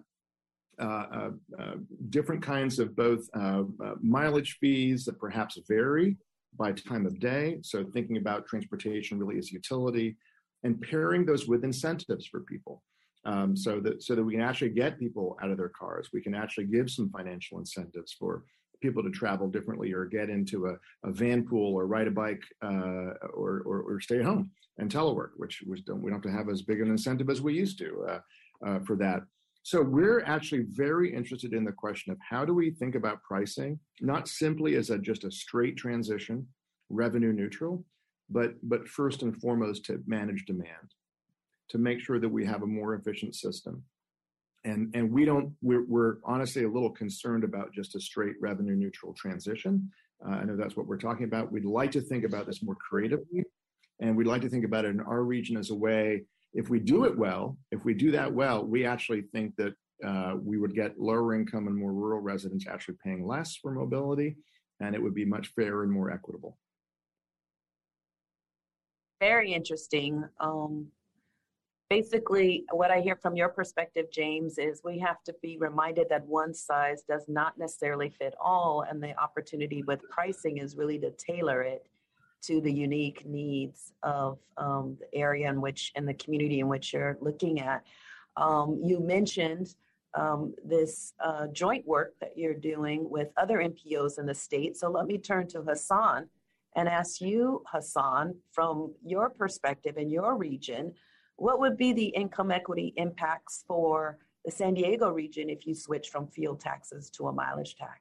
uh, uh, uh, different kinds of both uh, uh, mileage fees that perhaps vary by time of day. So thinking about transportation really as utility and pairing those with incentives for people um, so that so that we can actually get people out of their cars. We can actually give some financial incentives for people to travel differently or get into a, a van pool or ride a bike uh, or, or, or stay at home and telework, which was, don't, we don't have to have as big an incentive as we used to uh, uh, for that. So we're actually very interested in the question of how do we think about pricing, not simply as a, just a straight transition, revenue neutral, but but first and foremost to manage demand, to make sure that we have a more efficient system. And and we don't we're, we're honestly a little concerned about just a straight revenue neutral transition. Uh, I know that's what we're talking about. We'd like to think about this more creatively, and we'd like to think about it in our region as a way. If we do it well, if we do that well, we actually think that uh, we would get lower income and more rural residents actually paying less for mobility, and it would be much fairer and more equitable. Very interesting. Um, basically, what I hear from your perspective, James, is we have to be reminded that one size does not necessarily fit all, and the opportunity with pricing is really to tailor it to the unique needs of um, the area in which, and the community in which you're looking at. Um, you mentioned um, this uh, joint work that you're doing with other M P Os in the state. So let me turn to Hasan and ask you, Hasan, from your perspective in your region, what would be the income equity impacts for the San Diego region if you switch from fuel taxes to a mileage tax?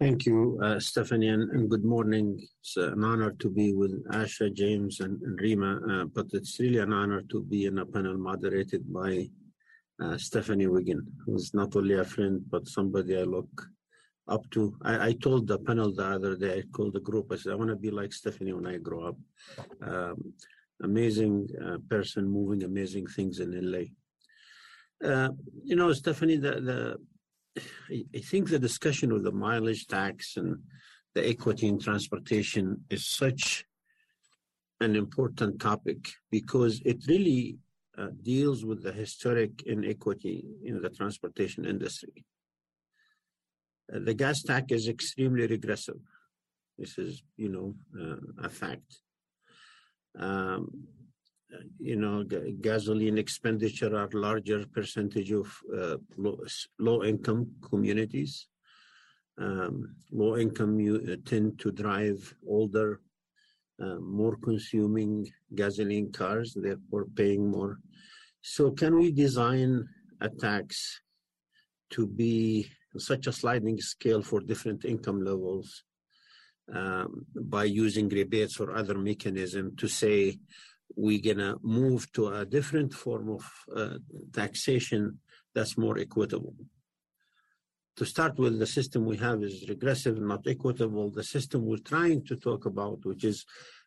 Thank you, uh, Stephanie, and, and good morning. It's an honor to be with Asha, James, and, and Reema, uh, but it's really an honor to be in a panel moderated by uh, Stephanie Wiggins, who's not only a friend, but somebody I look up to. I, I told the panel the other day, I called the group, I said, I want to be like Stephanie when I grow up. Um, amazing uh, person moving amazing things in L A. Uh, you know, Stephanie, the... the I think the discussion of the mileage tax and the equity in transportation is such an important topic because it really uh, deals with the historic inequity in the transportation industry. Uh, the gas tax is extremely regressive. This is, you know, uh, a fact. Um, You know, g- gasoline expenditure are larger percentage of uh, low, low-income communities. Um, low-income you uh, tend to drive older, uh, more consuming gasoline cars, therefore paying more. So can we design a tax to be such a sliding scale for different income levels um, by using rebates or other mechanism to say, we're going to move to a different form of uh, taxation that's more equitable. To start with, the system we have is regressive, not equitable. The system we're trying to talk about, which is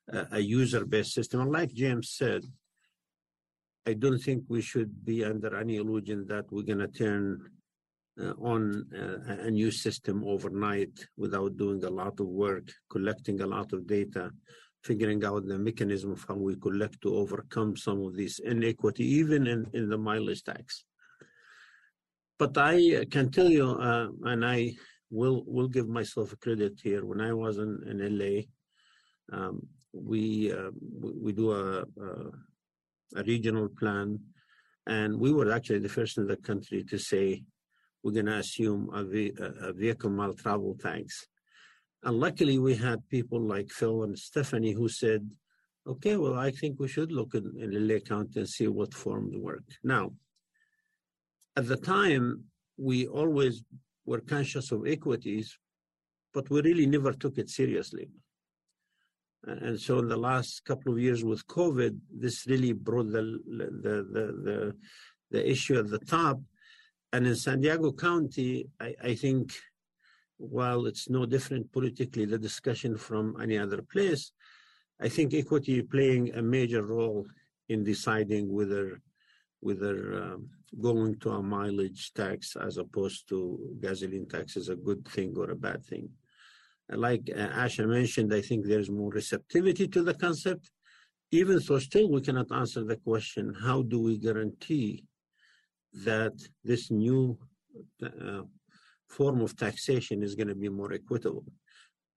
a, a user-based system. And like James said, I don't think we should be under any illusion that we're going to turn uh, on uh, a new system overnight without doing a lot of work, collecting a lot of data, figuring out the mechanism of how we collect to overcome some of these inequity, even in, in the mileage tax. But I can tell you, uh, and I will will give myself credit here, when I was in, in L A, um, we, uh, we we do a, a, a regional plan, and we were actually the first in the country to say, we're going to assume a, ve- a vehicle mile travel tax. And luckily, we had people like Phil and Stephanie who said, okay, well, I think we should look in, in L A County and see what forms work. Now, at the time, we always were conscious of equities, but we really never took it seriously. And so in the last couple of years with COVID, this really brought the, the, the, the, the issue at the top. And in San Diego County, I, I think, while it's no different politically, the discussion from any other place, I think equity playing a major role in deciding whether whether um, going to a mileage tax as opposed to gasoline tax is a good thing or a bad thing. Like Asha mentioned, I think there's more receptivity to the concept. Even so, still we cannot answer the question, how do we guarantee that this new uh, form of taxation is going to be more equitable,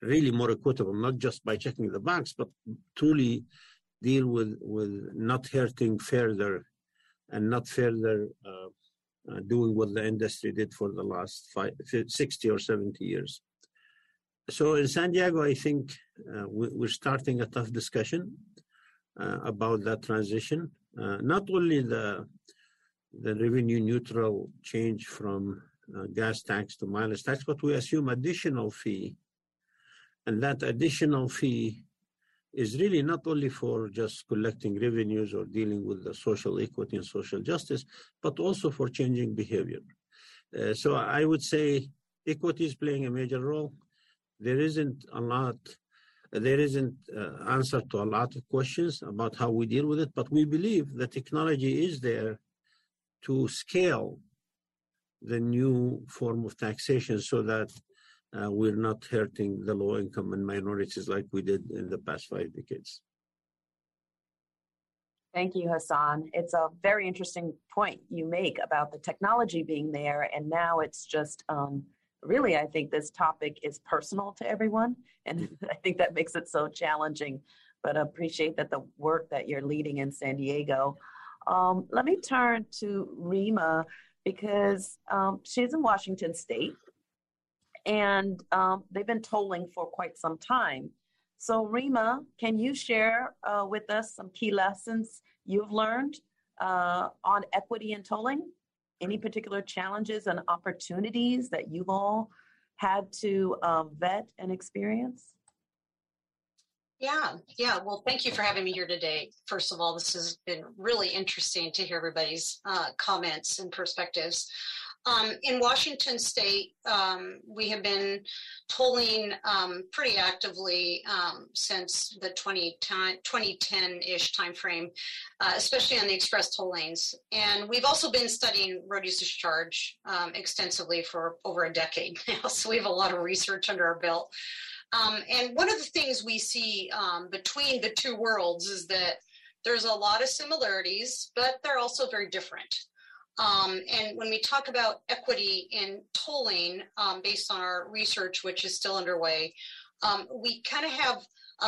really more equitable, not just by checking the box, but truly deal with, with not hurting further and not further uh, uh, doing what the industry did for the last five, sixty or seventy years. So in San Diego, I think uh, we, we're starting a tough discussion uh, about that transition, uh, not only the, the revenue neutral change from Uh, gas tax to mileage tax, but we assume additional fee. And that additional fee is really not only for just collecting revenues or dealing with the social equity and social justice, but also for changing behavior. Uh, so I would say equity is playing a major role. There isn't a lot, there isn't uh, answer to a lot of questions about how we deal with it, but we believe the technology is there to scale the new form of taxation so that uh, we're not hurting the low income and minorities like we did in the past five decades. Thank you, Hasan. It's a very interesting point you make about the technology being there. And now it's just um, really, I think this topic is personal to everyone. And I think that makes it so challenging, but I appreciate that the work that you're leading in San Diego. Um, let me turn to Reema, because um, she's in Washington State, and um, they've been tolling for quite some time. So Reema, can you share uh, with us some key lessons you've learned uh, on equity and tolling? Any particular challenges and opportunities that you've all had to uh, vet and experience? Yeah, yeah. Well, thank you for having me here today. First of all, this has been really interesting to hear everybody's uh, comments and perspectives. Um, in Washington State, um, we have been tolling um, pretty actively um, since the twenty ten-ish timeframe, uh, especially on the express toll lanes. And we've also been studying road usage charge um, extensively for over a decade now, so we have a lot of research under our belt. Um, and one of the things we see um, between the two worlds is that there's a lot of similarities, but they're also very different. Um, and when we talk about equity in tolling, um, based on our research, which is still underway, um, we kind of have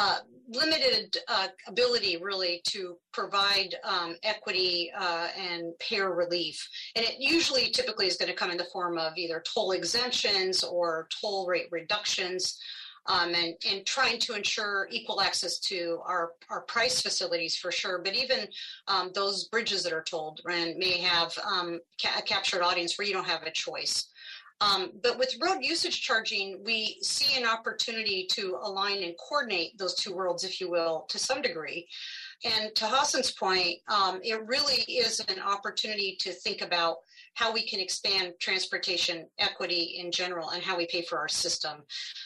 uh, limited uh, ability really to provide um, equity uh, and payer relief. And it usually typically is going to come in the form of either toll exemptions or toll rate reductions. Um, and, and trying to ensure equal access to our, our price facilities for sure, but even um, those bridges that are tolled and may have um, ca- a captured audience where you don't have a choice. Um, but with road usage charging, we see an opportunity to align and coordinate those two worlds, if you will, to some degree. And to Hasan's point, um, it really is an opportunity to think about how we can expand transportation equity in general and how we pay for our system.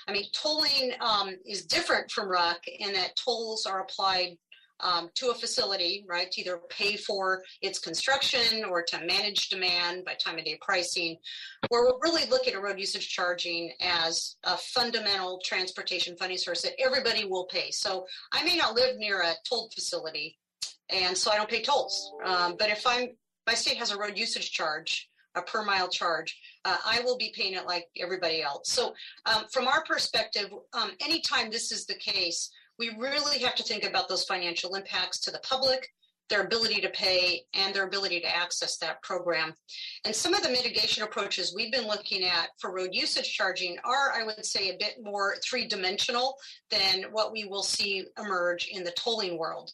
I mean, tolling um, is different from R U C in that tolls are applied um, to a facility, right, to either pay for its construction or to manage demand by time of day pricing, where we're really looking at road usage charging as a fundamental transportation funding source that everybody will pay. So I may not live near a toll facility, and so I don't pay tolls. Um, but if I'm, my state has a road usage charge, a per mile charge, uh, I will be paying it like everybody else. So um, from our perspective, um, anytime this is the case, we really have to think about those financial impacts to the public, their ability to pay, and their ability to access that program. And some of the mitigation approaches we've been looking at for road usage charging are, I would say, a bit more three-dimensional than what we will see emerge in the tolling world.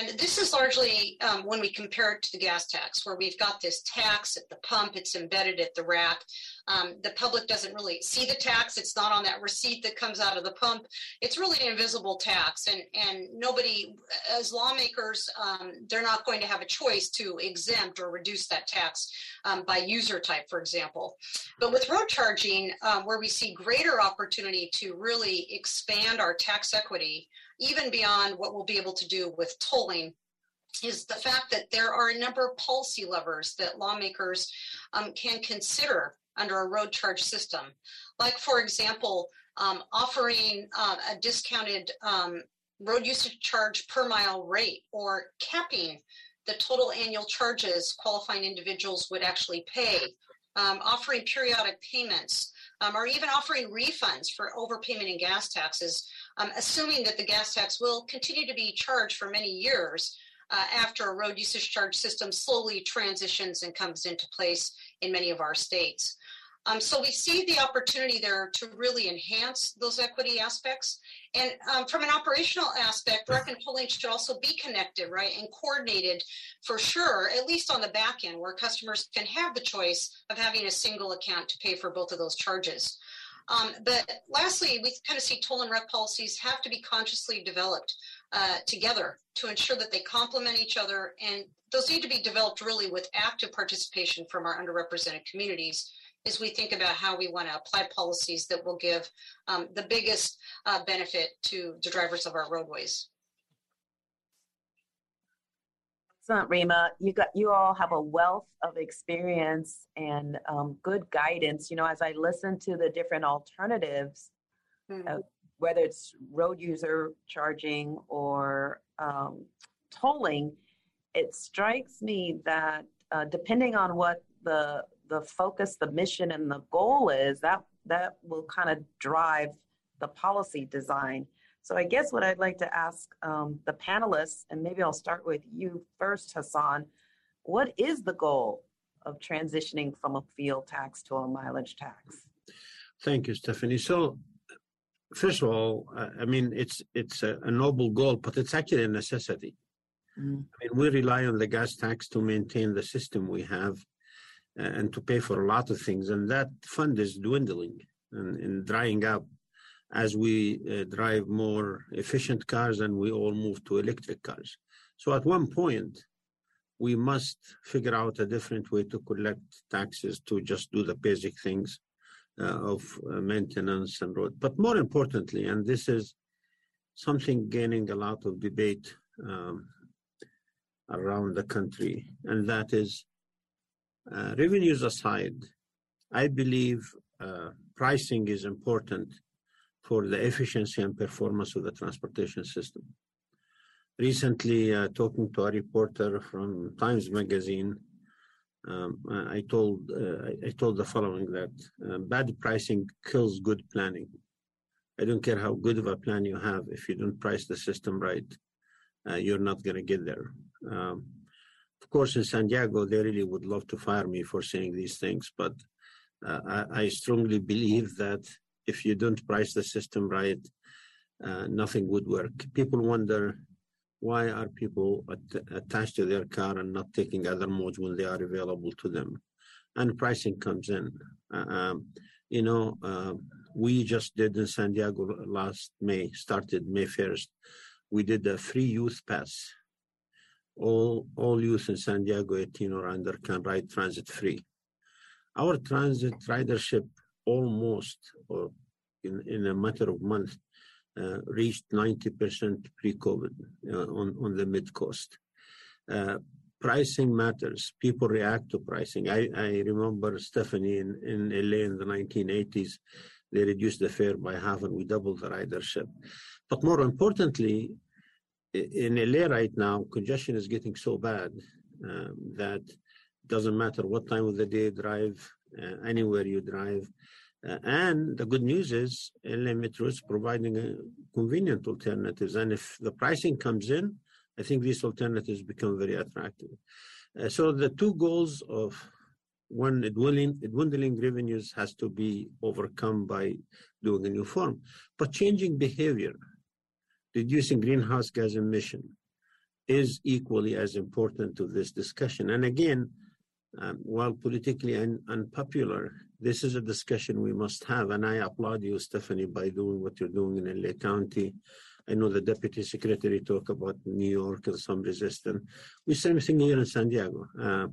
And this is largely um, when we compare it to the gas tax, where we've got this tax at the pump, it's embedded at the rack. Um, the public doesn't really see the tax. It's not on that receipt that comes out of the pump. It's really an invisible tax. And, and nobody, as lawmakers, um, they're not going to have a choice to exempt or reduce that tax um, by user type, for example. But with road charging, um, where we see greater opportunity to really expand our tax equity, even beyond what we'll be able to do with tolling, is the fact that there are a number of policy levers that lawmakers um, can consider under a road charge system. Like, for example, um, offering uh, a discounted um, road usage charge per mile rate, or capping the total annual charges qualifying individuals would actually pay, um, offering periodic payments, um, or even offering refunds for overpayment in gas taxes, um, assuming that the gas tax will continue to be charged for many years uh, after a road usage charge system slowly transitions and comes into place in many of our states. Um, so we see the opportunity there to really enhance those equity aspects. And um, from an operational aspect, R E C and tolling should also be connected, right, and coordinated for sure, at least on the back end, where customers can have the choice of having a single account to pay for both of those charges. Um, but lastly, we kind of see toll and R E C policies have to be consciously developed uh, together to ensure that they complement each other, and those need to be developed really with active participation from our underrepresented communities as we think about how we want to apply policies that will give um, the biggest uh, benefit to the drivers of our roadways. Excellent, Reema. You got, you all have a wealth of experience and um, good guidance. You know, as I listen to the different alternatives, mm-hmm. uh, whether it's road user charging or um, tolling, it strikes me that uh, depending on what the the focus, the mission, and the goal is, that that will kind of drive the policy design. So I guess what I'd like to ask um, the panelists, and maybe I'll start with you first, Hasan, what is the goal of transitioning from a fuel tax to a mileage tax? Thank you, Stephanie. So first of all, I mean, it's, it's a, a noble goal, but it's actually a necessity. Mm. I mean, we rely on the gas tax to maintain the system we have and to pay for a lot of things. And that fund is dwindling and, and drying up as we uh, drive more efficient cars and we all move to electric cars. So at one point, we must figure out a different way to collect taxes to just do the basic things uh, of uh, maintenance and road. But more importantly, and this is something gaining a lot of debate um, around the country, and that is, uh, revenues aside, I believe uh, pricing is important for the efficiency and performance of the transportation system. Recently, uh, talking to a reporter from Times Magazine, um, I told uh, I told the following, that uh, bad pricing kills good planning. I don't care how good of a plan you have, if you don't price the system right, Uh, you're not going to get there. Um, of course, in San Diego, they really would love to fire me for saying these things, but uh, I, I strongly believe that if you don't price the system right, uh, nothing would work. People wonder, why are people at- attached to their car and not taking other modes when they are available to them? And pricing comes in. Uh, um, you know, uh, we just did in San Diego last May, started May first, we did a free youth pass. All all youth in San Diego, eighteen or under, can ride transit free. Our transit ridership almost, or in, in a matter of months, uh, reached ninety percent pre-COVID uh, on, on the mid-cost. Uh, pricing matters. People react to pricing. I, I remember, Stephanie, in, in L A in the nineteen eighties, they reduced the fare by half and we doubled the ridership. But more importantly, in L A right now, congestion is getting so bad um, that it doesn't matter what time of the day you drive, uh, anywhere you drive. Uh, and the good news is L A Metro is providing a convenient alternatives. And if the pricing comes in, I think these alternatives become very attractive. Uh, so the two goals of one, dwindling, dwindling revenues has to be overcome by doing a new form. But changing behavior, reducing greenhouse gas emission is equally as important to this discussion. And again, um, while politically un- unpopular, this is a discussion we must have. And I applaud you, Stephanie, by doing what you're doing in L A County. I know the Deputy Secretary talked about New York and some resistance. We same thing here in San Diego. Uh,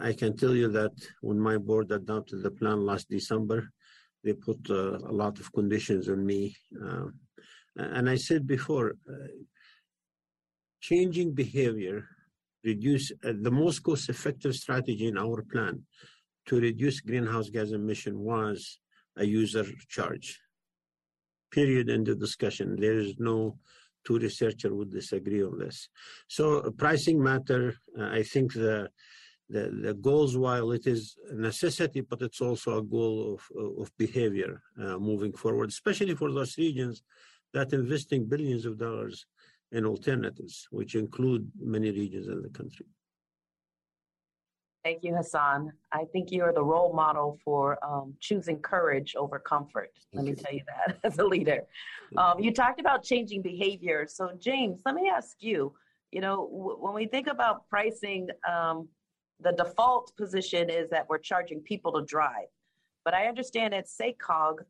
I can tell you that when my board adopted the plan last December, they put uh, a lot of conditions on me. Uh, and I said before, uh, changing behavior, reduce uh, the most cost-effective strategy in our plan to reduce greenhouse gas emission was a user charge. Period, end of discussion. There is no two researchers would disagree on this. So uh, pricing matter, uh, I think the, the the goals, while it is a necessity, but it's also a goal of, of behavior uh, moving forward, especially for those regions that are investing billions of dollars in alternatives, which include many regions in the country. Thank you, Hasan. I think you are the role model for um, choosing courage over comfort. Let me tell you that as a leader. Um, you talked about changing behavior. So, James, let me ask you, you know, w- when we think about pricing, um, the default position is that we're charging people to drive. But I understand at SACOG,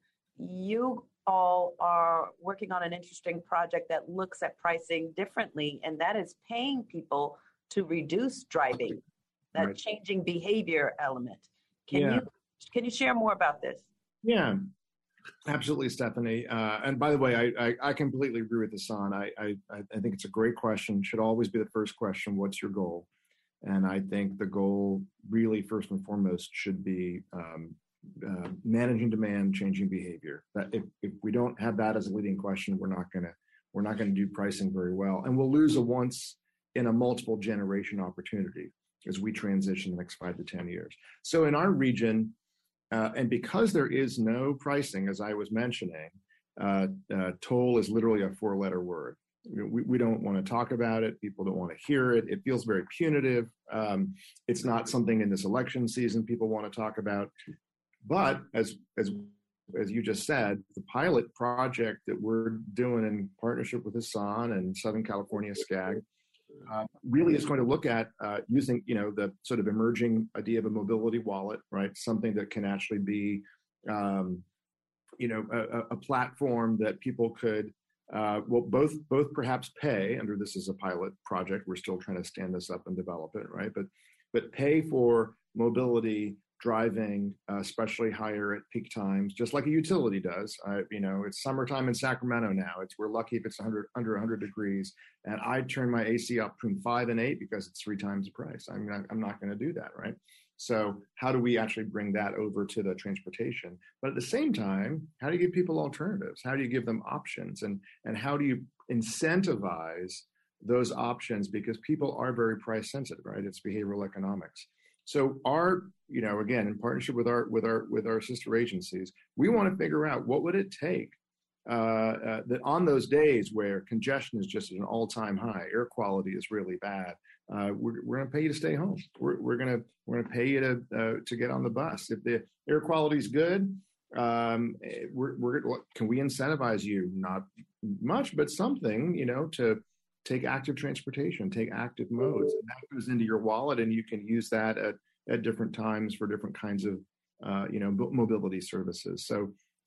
you all are working on an interesting project that looks at pricing differently, and that is paying people to reduce driving. That right. Changing behavior element. Can yeah. you can you share more about this? Yeah, absolutely, Stephanie. Uh, and by the way, I, I, I completely agree with Hasan. I, I I think it's a great question. Should always be the first question. What's your goal? And I think the goal really first and foremost should be um, uh, managing demand, changing behavior. That if, if we don't have that as a leading question, we're not gonna we're not gonna do pricing very well, and we'll lose a once in a multiple generation opportunity as we transition the next five to ten years. So in our region, uh, and because there is no pricing, as I was mentioning, uh, uh, toll is literally a four-letter word. We, we don't want to talk about it. People don't want to hear it. It feels very punitive. Um, it's not something in this election season people want to talk about. But as as as you just said, the pilot project that we're doing in partnership with Hasan and Southern California SCAG Uh, really is going to look at uh, using, you know, the sort of emerging idea of a mobility wallet, right? Something that can actually be, um, you know, a, a platform that people could, uh, well, both both perhaps pay under. This is a pilot project. We're still trying to stand this up and develop it, right? But but pay for mobility, driving, uh, especially higher at peak times, just like a utility does. Uh, you know, it's summertime in Sacramento now. It's we're lucky if it's one hundred, under one hundred degrees. And I turn my A C up between five and eight because it's three times the price. I'm not, I'm not going to do that, right? So how do we actually bring that over to the transportation? But at the same time, how do you give people alternatives? How do you give them options? And and how do you incentivize those options? Because people are very price sensitive, right? It's behavioral economics. So our, you know, again, in partnership with our with our with our sister agencies, we want to figure out what would it take uh, uh, that on those days where congestion is just at an all-time high, air quality is really bad. Uh, we're we're going to pay you to stay home. We're we're going to we're going to pay you to uh, to get on the bus. If the air quality is good, um, we're we're can we incentivize you? Not much, but something, you know, to take active transportation, take active modes, and that goes into your wallet, and you can use that at, at different times for different kinds of, uh, you know, mobility services. So,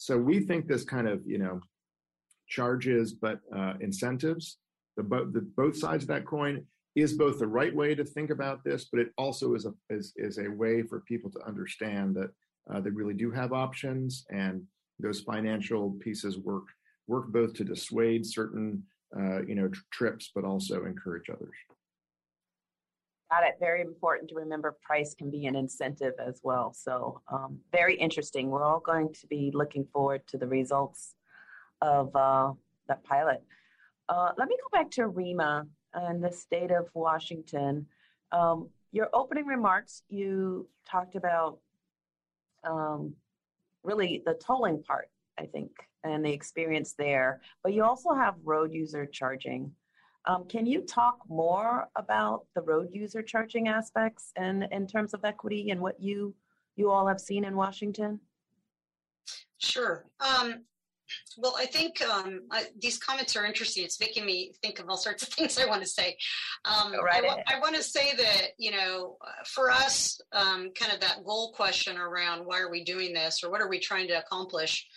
so we think this kind of, you know, charges but uh, incentives, the, bo- the both sides of that coin, is both the right way to think about this, but it also is a is, is a way for people to understand that uh, they really do have options, and those financial pieces work. work both to dissuade certain uh, you know, tr- trips, but also encourage others. Got it. Very important to remember price can be an incentive as well. So um, very interesting. We're all going to be looking forward to the results of uh, that pilot. Uh, let me go back to Reema and the state of Washington. Um, your opening remarks, you talked about um, really the tolling part, I think, and the experience there. But you also have road user charging. Um, can you talk more about the road user charging aspects and in terms of equity and what you you all have seen in Washington? Sure. Um, well, I think um, I, these comments are interesting. It's making me think of all sorts of things I want to say. Um, right I, wa- I want to say that, you know, for us, um, kind of that goal question around why are we doing this or what are we trying to accomplish?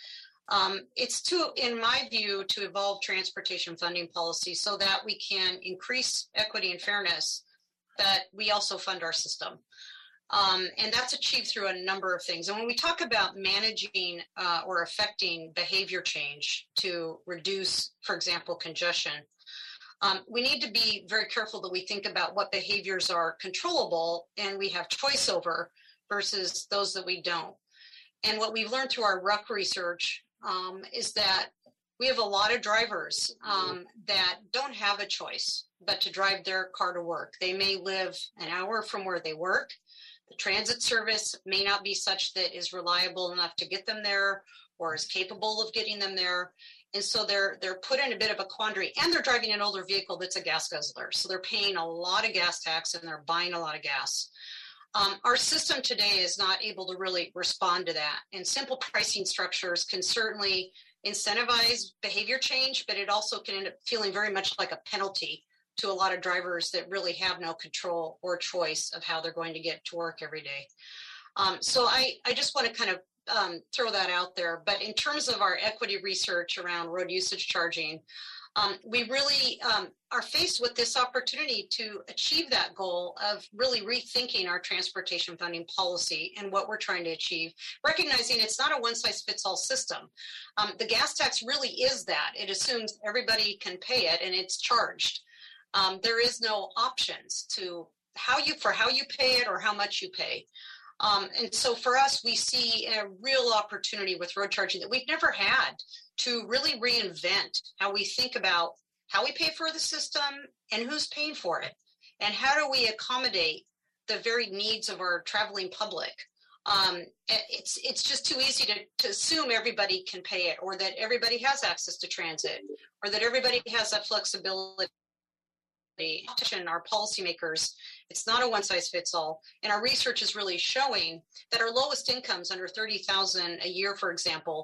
Um, it's to, in my view, to evolve transportation funding policy so that we can increase equity and fairness, that we also fund our system. Um, and that's achieved through a number of things. And when we talk about managing uh, or affecting behavior change to reduce, for example, congestion, um, we need to be very careful that we think about what behaviors are controllable and we have choice over versus those that we don't. And what we've learned through our R U C research Um, is that we have a lot of drivers um, that don't have a choice but to drive their car to work. They may live an hour from where they work. The transit service may not be such that is reliable enough to get them there or is capable of getting them there. And so they're they're put in a bit of a quandary, and they're driving an older vehicle that's a gas guzzler. So they're paying a lot of gas tax and they're buying a lot of gas. Um, our system today is not able to really respond to that. And simple pricing structures can certainly incentivize behavior change, but it also can end up feeling very much like a penalty to a lot of drivers that really have no control or choice of how they're going to get to work every day. Um, so I, I just want to kind of um, throw that out there. But in terms of our equity research around road usage charging, Um, we really um, are faced with this opportunity to achieve that goal of really rethinking our transportation funding policy and what we're trying to achieve, recognizing it's not a one-size-fits-all system. Um, the gas tax really is that. It assumes everybody can pay it and it's charged. Um, there is no options to how you for how you pay it or how much you pay. Um, and so for us, we see a real opportunity with road charging that we've never had to really reinvent how we think about how we pay for the system and who's paying for it. And how do we accommodate the varied needs of our traveling public? Um, it's it's just too easy to, to assume everybody can pay it or that everybody has access to transit or that everybody has that flexibility. Our policymakers, it's not a one-size-fits-all, and our research is really showing that our lowest incomes, under thirty thousand dollars a year, for example,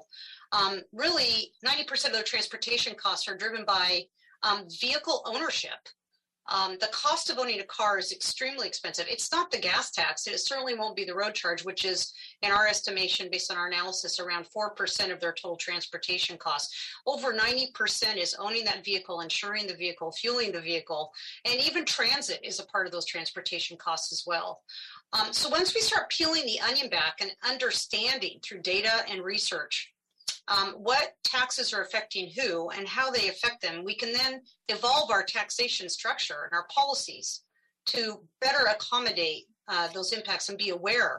um, really ninety percent of their transportation costs are driven by um, vehicle ownership. Um, the cost of owning a car is extremely expensive. It's not the gas tax, and it certainly won't be the road charge, which is, in our estimation, based on our analysis, around four percent of their total transportation costs. Over ninety percent is owning that vehicle, insuring the vehicle, fueling the vehicle, and even transit is a part of those transportation costs as well. Um, so once we start peeling the onion back and understanding through data and research Um, what taxes are affecting who and how they affect them, we can then evolve our taxation structure and our policies to better accommodate uh, those impacts and be aware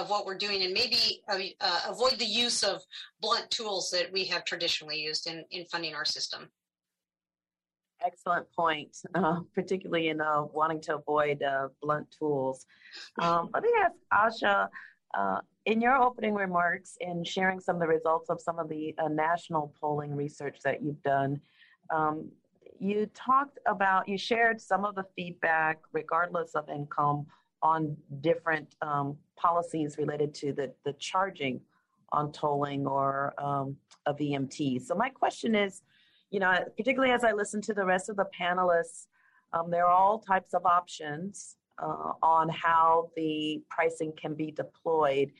of what we're doing and maybe uh, uh, avoid the use of blunt tools that we have traditionally used in, in funding our system. Excellent point, uh, particularly in uh, wanting to avoid uh, blunt tools. Um, let me ask Asha, uh, in your opening remarks and sharing some of the results of some of the uh, national polling research that you've done, um, you talked about, you shared some of the feedback, regardless of income, on different um, policies related to the, the charging on tolling or um, a V M T. So my question is, you know, particularly as I listen to the rest of the panelists, um, there are all types of options uh, on how the pricing can be deployed.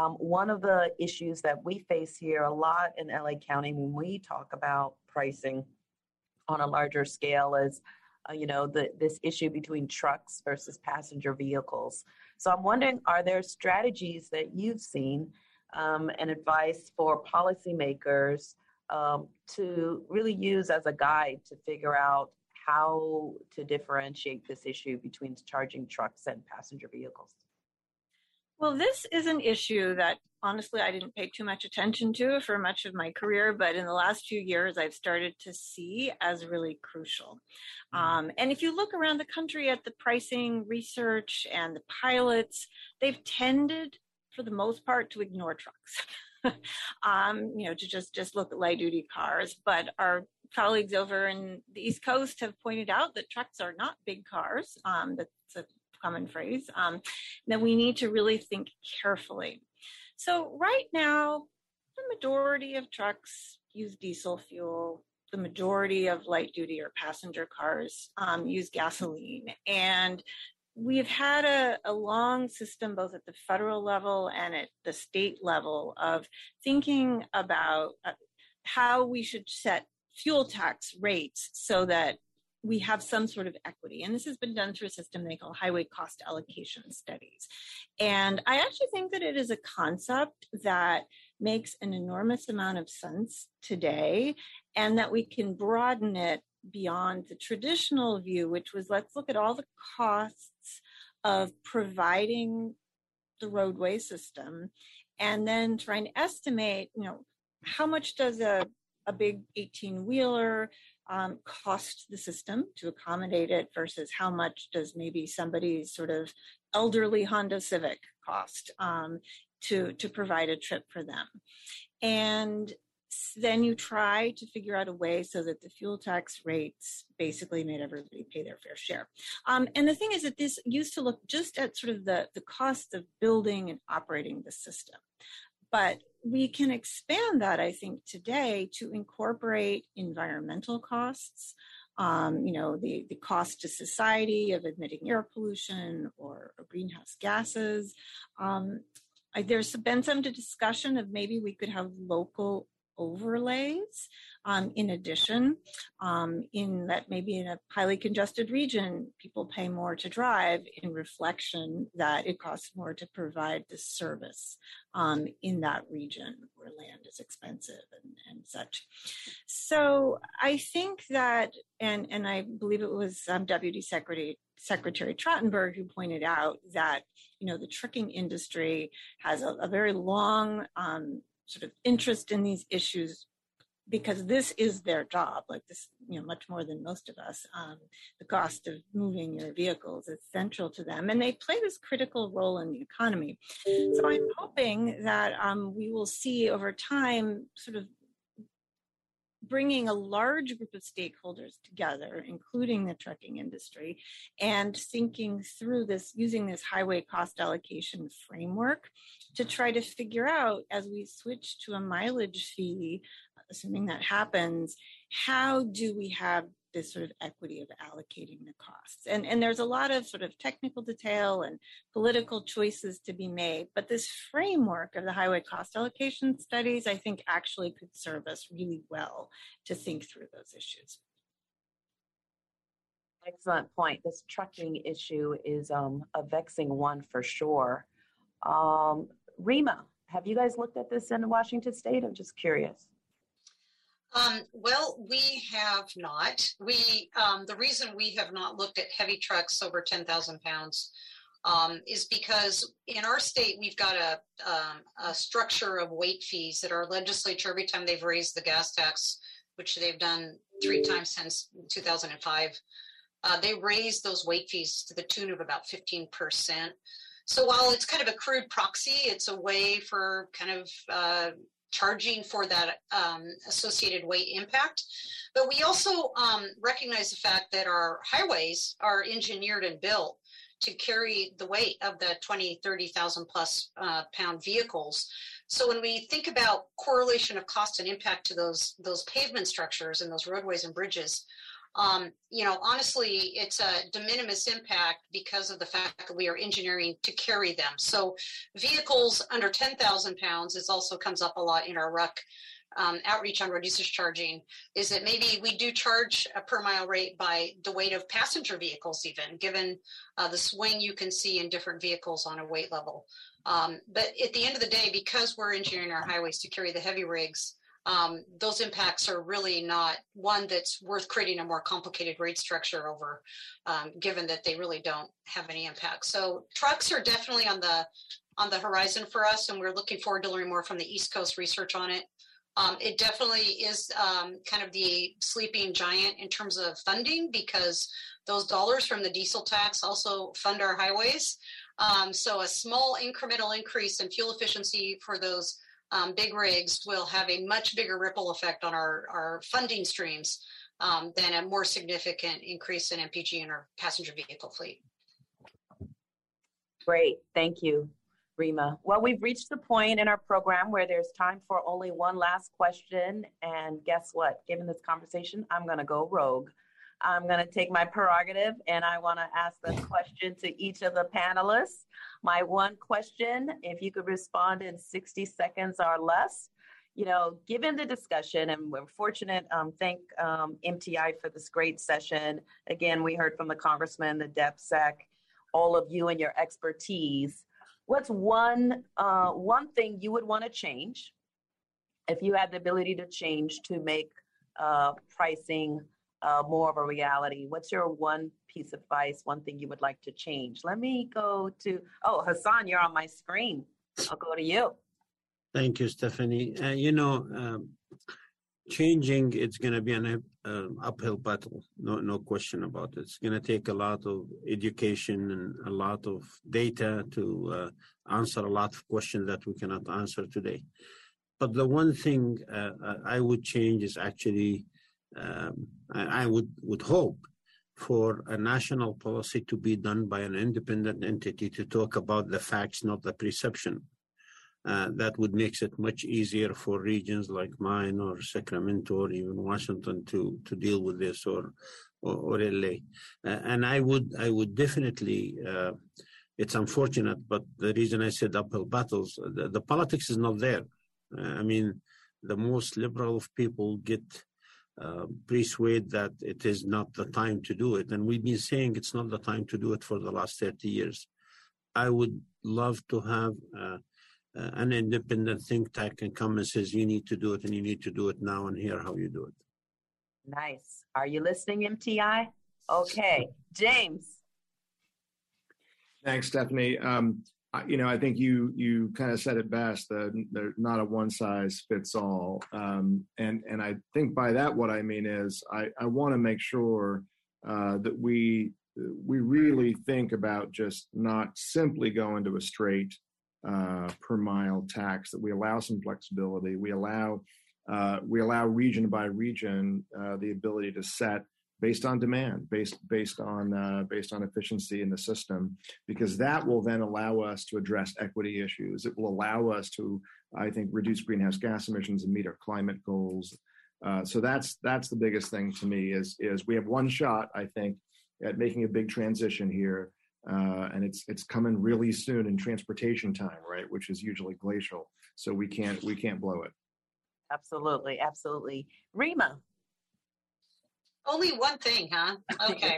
Um, one of the issues that we face here a lot in L A County when we talk about pricing on a larger scale is, uh, you know, the, this issue between trucks versus passenger vehicles. So I'm wondering, are there strategies that you've seen um, and advice for policymakers um, to really use as a guide to figure out how to differentiate this issue between charging trucks and passenger vehicles. Well, this is an issue that honestly I didn't pay too much attention to for much of my career, but in the last few years I've started to see as really crucial. Um, and if you look around the country at the pricing research and the pilots, they've tended for the most part to ignore trucks, um, you know, to just, just look at light duty cars. But our colleagues over in the East Coast have pointed out that trucks are not big cars. Um, that's a common phrase, um, that we need to really think carefully. So right now, the majority of trucks use diesel fuel. The majority of light-duty or passenger cars um, use gasoline. And we've had a, a long system, both at the federal level and at the state level, of thinking about how we should set fuel tax rates so that we have some sort of equity. And this has been done through a system they call highway cost allocation studies. And I actually think that it is a concept that makes an enormous amount of sense today, and that we can broaden it beyond the traditional view, which was let's look at all the costs of providing the roadway system and then try and estimate, you know, how much does a, a big eighteen-wheeler Um, cost the system to accommodate it versus how much does maybe somebody's sort of elderly Honda Civic cost um, to, to provide a trip for them. And then you try to figure out a way so that the fuel tax rates basically made everybody pay their fair share. Um, and the thing is that this used to look just at sort of the, the cost of building and operating the system. But we can expand that, I think, today to incorporate environmental costs, um, you know, the, the cost to society of emitting air pollution or, or greenhouse gases. Um, I, there's been some discussion of maybe we could have local overlays um, in addition, um, in that maybe in a highly congested region, people pay more to drive in reflection that it costs more to provide the service um, in that region where land is expensive and, and such. So I think that, and, and I believe it was um, Deputy Secretary Secretary Trottenberg who pointed out that, you know, the trucking industry has a, a very long um, sort of interest in these issues because this is their job, like this, you know, much more than most of us. Um, the cost of moving your vehicles is central to them, and they play this critical role in the economy. So I'm hoping that um, we will see over time sort of bringing a large group of stakeholders together, including the trucking industry, and thinking through this, using this highway cost allocation framework to try to figure out, as we switch to a mileage fee, assuming that happens, how do we have this sort of equity of allocating the costs? And, and there's a lot of sort of technical detail and political choices to be made, but this framework of the highway cost allocation studies, I think, actually could serve us really well to think through those issues. Excellent point. This trucking issue is um, a vexing one for sure. Um, Reema, have you guys looked at this in Washington State? I'm just curious. Um, well, we have not. We um, the reason we have not looked at heavy trucks over ten thousand pounds um, is because in our state, we've got a, um, a structure of weight fees that our legislature, every time they've raised the gas tax, which they've done three times since two thousand five, uh, they raise those weight fees to the tune of about fifteen percent. So while it's kind of a crude proxy, it's a way for kind of uh, charging for that um, associated weight impact. But we also um, recognize the fact that our highways are engineered and built to carry the weight of the twenty, thirty thousand plus uh, pound vehicles. So when we think about correlation of cost and impact to those, those pavement structures and those roadways and bridges, um, you know, honestly, it's a de minimis impact because of the fact that we are engineering to carry them. So vehicles under ten thousand pounds, this also comes up a lot in our R U C um, outreach on road usage charging, is that maybe we do charge a per mile rate by the weight of passenger vehicles, even given uh, the swing you can see in different vehicles on a weight level. Um, but at the end of the day, because we're engineering our highways to carry the heavy rigs, um, those impacts are really not one that's worth creating a more complicated rate structure over, um, given that they really don't have any impact. So trucks are definitely on the on the horizon for us, and we're looking forward to learning more from the East Coast research on it. Um, it definitely is um, kind of the sleeping giant in terms of funding, because those dollars from the diesel tax also fund our highways. Um, so a small incremental increase in fuel efficiency for those um, big rigs will have a much bigger ripple effect on our, our funding streams um, than a more significant increase in M P G in our passenger vehicle fleet. Great. Thank you, Reema. Well, we've reached the point in our program where there's time for only one last question. And guess what? Given this conversation, I'm going to go rogue. I'm going to take my prerogative, and I want to ask a question to each of the panelists. My one question, if you could respond in sixty seconds or less, you know, given the discussion, and we're fortunate, um, thank um, M T I for this great session. Again, we heard from the congressman, the DepSec, all of you and your expertise. What's one, uh, one thing you would want to change if you had the ability to change to make uh, pricing Uh, more of a reality? What's your one piece of advice, one thing you would like to change? Let me go to, oh, Hasan, you're on my screen. I'll go to you. Thank you, Stephanie. Uh, you know, um, changing, it's going to be an uh, uphill battle, no, no question about it. It's going to take a lot of education and a lot of data to uh, answer a lot of questions that we cannot answer today. But the one thing uh, I would change is actually Um, I would, would hope for a national policy to be done by an independent entity to talk about the facts, not the perception. Uh, that would make it much easier for regions like mine or Sacramento or even Washington to, to deal with this, or or, or L A. Uh, and I would I would definitely. Uh, it's unfortunate, but the reason I said uphill battles, the, the politics is not there. Uh, I mean, the most liberal of people get Uh, persuade that it is not the time to do it. And we've been saying it's not the time to do it for the last thirty years. I would love to have uh, uh, an independent think tank and come and says, you need to do it, and you need to do it now, and hear how you do it. Nice. Are you listening, M T I? Okay. James. Thanks, Stephanie. Um, you know, I think you you kind of said it best. The, there's not a one size fits all, um, and and I think by that what I mean is I, I want to make sure uh, that we we really think about just not simply going to a straight uh, per mile tax. That we allow some flexibility. We allow uh, we allow region by region uh, the ability to set based on demand, based based on uh, based on efficiency in the system, because that will then allow us to address equity issues. It will allow us to, I think, reduce greenhouse gas emissions and meet our climate goals. Uh, so that's that's the biggest thing to me is is we have one shot, I think, at making a big transition here, uh, and it's it's coming really soon in transportation time, right? Which is usually glacial, so we can't we can't blow it. Absolutely, absolutely, Reema. Only one thing, huh? Okay.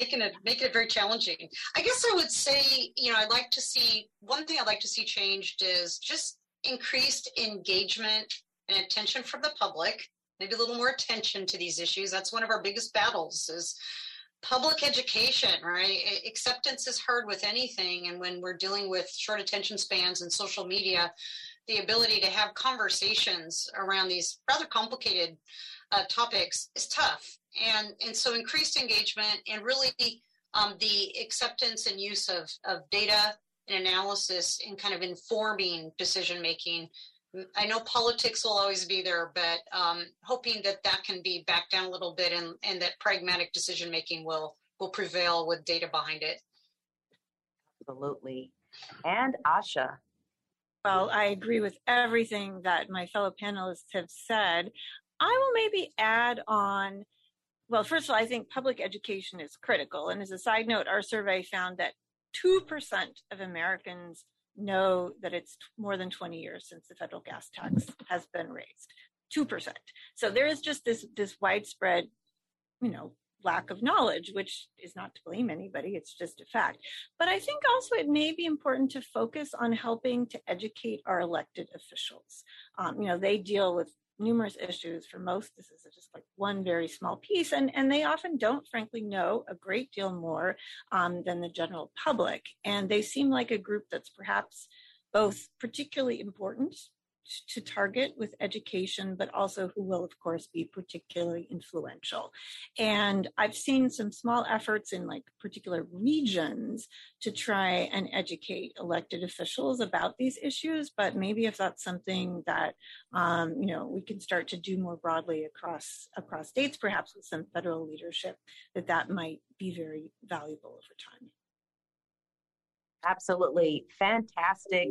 making it making it very challenging. I guess I would say, you know, I'd like to see, one thing I'd like to see changed is just increased engagement and attention from the public, maybe a little more attention to these issues. That's one of our biggest battles is public education, right? Acceptance is hard with anything. And when we're dealing with short attention spans and social media, the ability to have conversations around these rather complicated Uh, topics is tough, and and so increased engagement and really um, the acceptance and use of of data and analysis in kind of informing decision making. I know politics will always be there, but um, hoping that that can be backed down a little bit, and and that pragmatic decision making will will prevail with data behind it. Absolutely, and Asha. Well, I agree with everything that my fellow panelists have said. I will maybe add on, well, first of all, I think public education is critical. And as a side note, our survey found that two percent of Americans know that it's more than twenty years since the federal gas tax has been raised, two percent. So there is just this, this widespread, you know, lack of knowledge, which is not to blame anybody. It's just a fact. But I think also it may be important to focus on helping to educate our elected officials. Um, you know, they deal with numerous issues. For most, this is just like one very small piece. And, and they often don't, frankly, know a great deal more um, than the general public. And they seem like a group that's perhaps both particularly important to target with education, but also who will, of course, be particularly influential. And I've seen some small efforts in like particular regions to try and educate elected officials about these issues. But maybe if that's something that, um, you know, we can start to do more broadly across across states, perhaps with some federal leadership, that that might be very valuable over time. Absolutely. Fantastic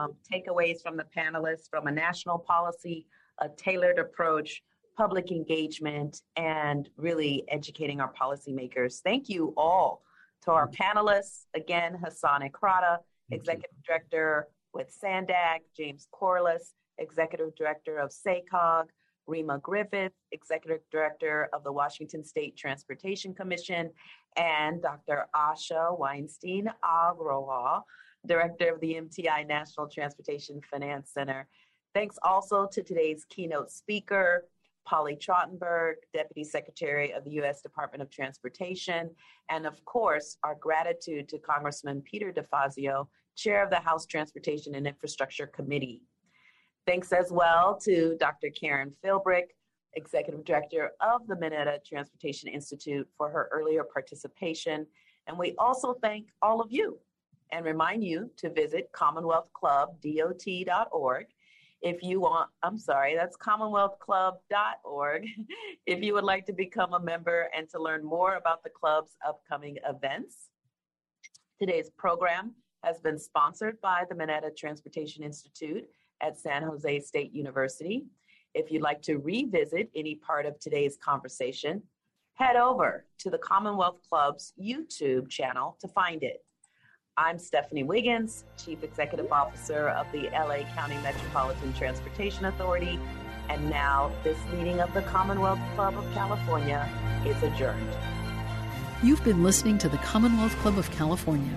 um, takeaways from the panelists from a national policy, a tailored approach, public engagement, and really educating our policymakers. Thank you all to our panelists. Again, Hasan Ikhrata, Executive Director with SANDAG, James Corless, Executive Director of SACOG, Reema Griffith, Executive Director of the Washington State Transportation Commission, and Doctor Asha Weinstein Agrawal, Director of the M T I National Transportation Finance Center. Thanks also to today's keynote speaker, Polly Trottenberg, Deputy Secretary of the U S Department of Transportation, and of course, our gratitude to Congressman Peter DeFazio, Chair of the House Transportation and Infrastructure Committee. Thanks as well to Doctor Karen Philbrick, Executive Director of the Mineta Transportation Institute, for her earlier participation. And we also thank all of you and remind you to visit commonwealth club dot org if you want, I'm sorry, that's commonwealth club dot org if you would like to become a member and to learn more about the club's upcoming events. Today's program has been sponsored by the Mineta Transportation Institute at San Jose State University. If you'd like to revisit any part of today's conversation, head over to the Commonwealth Club's YouTube channel to find it. I'm Stephanie Wiggins, Chief Executive Officer of the L A County Metropolitan Transportation Authority, and now this meeting of the Commonwealth Club of California is adjourned. You've been listening to the Commonwealth Club of California.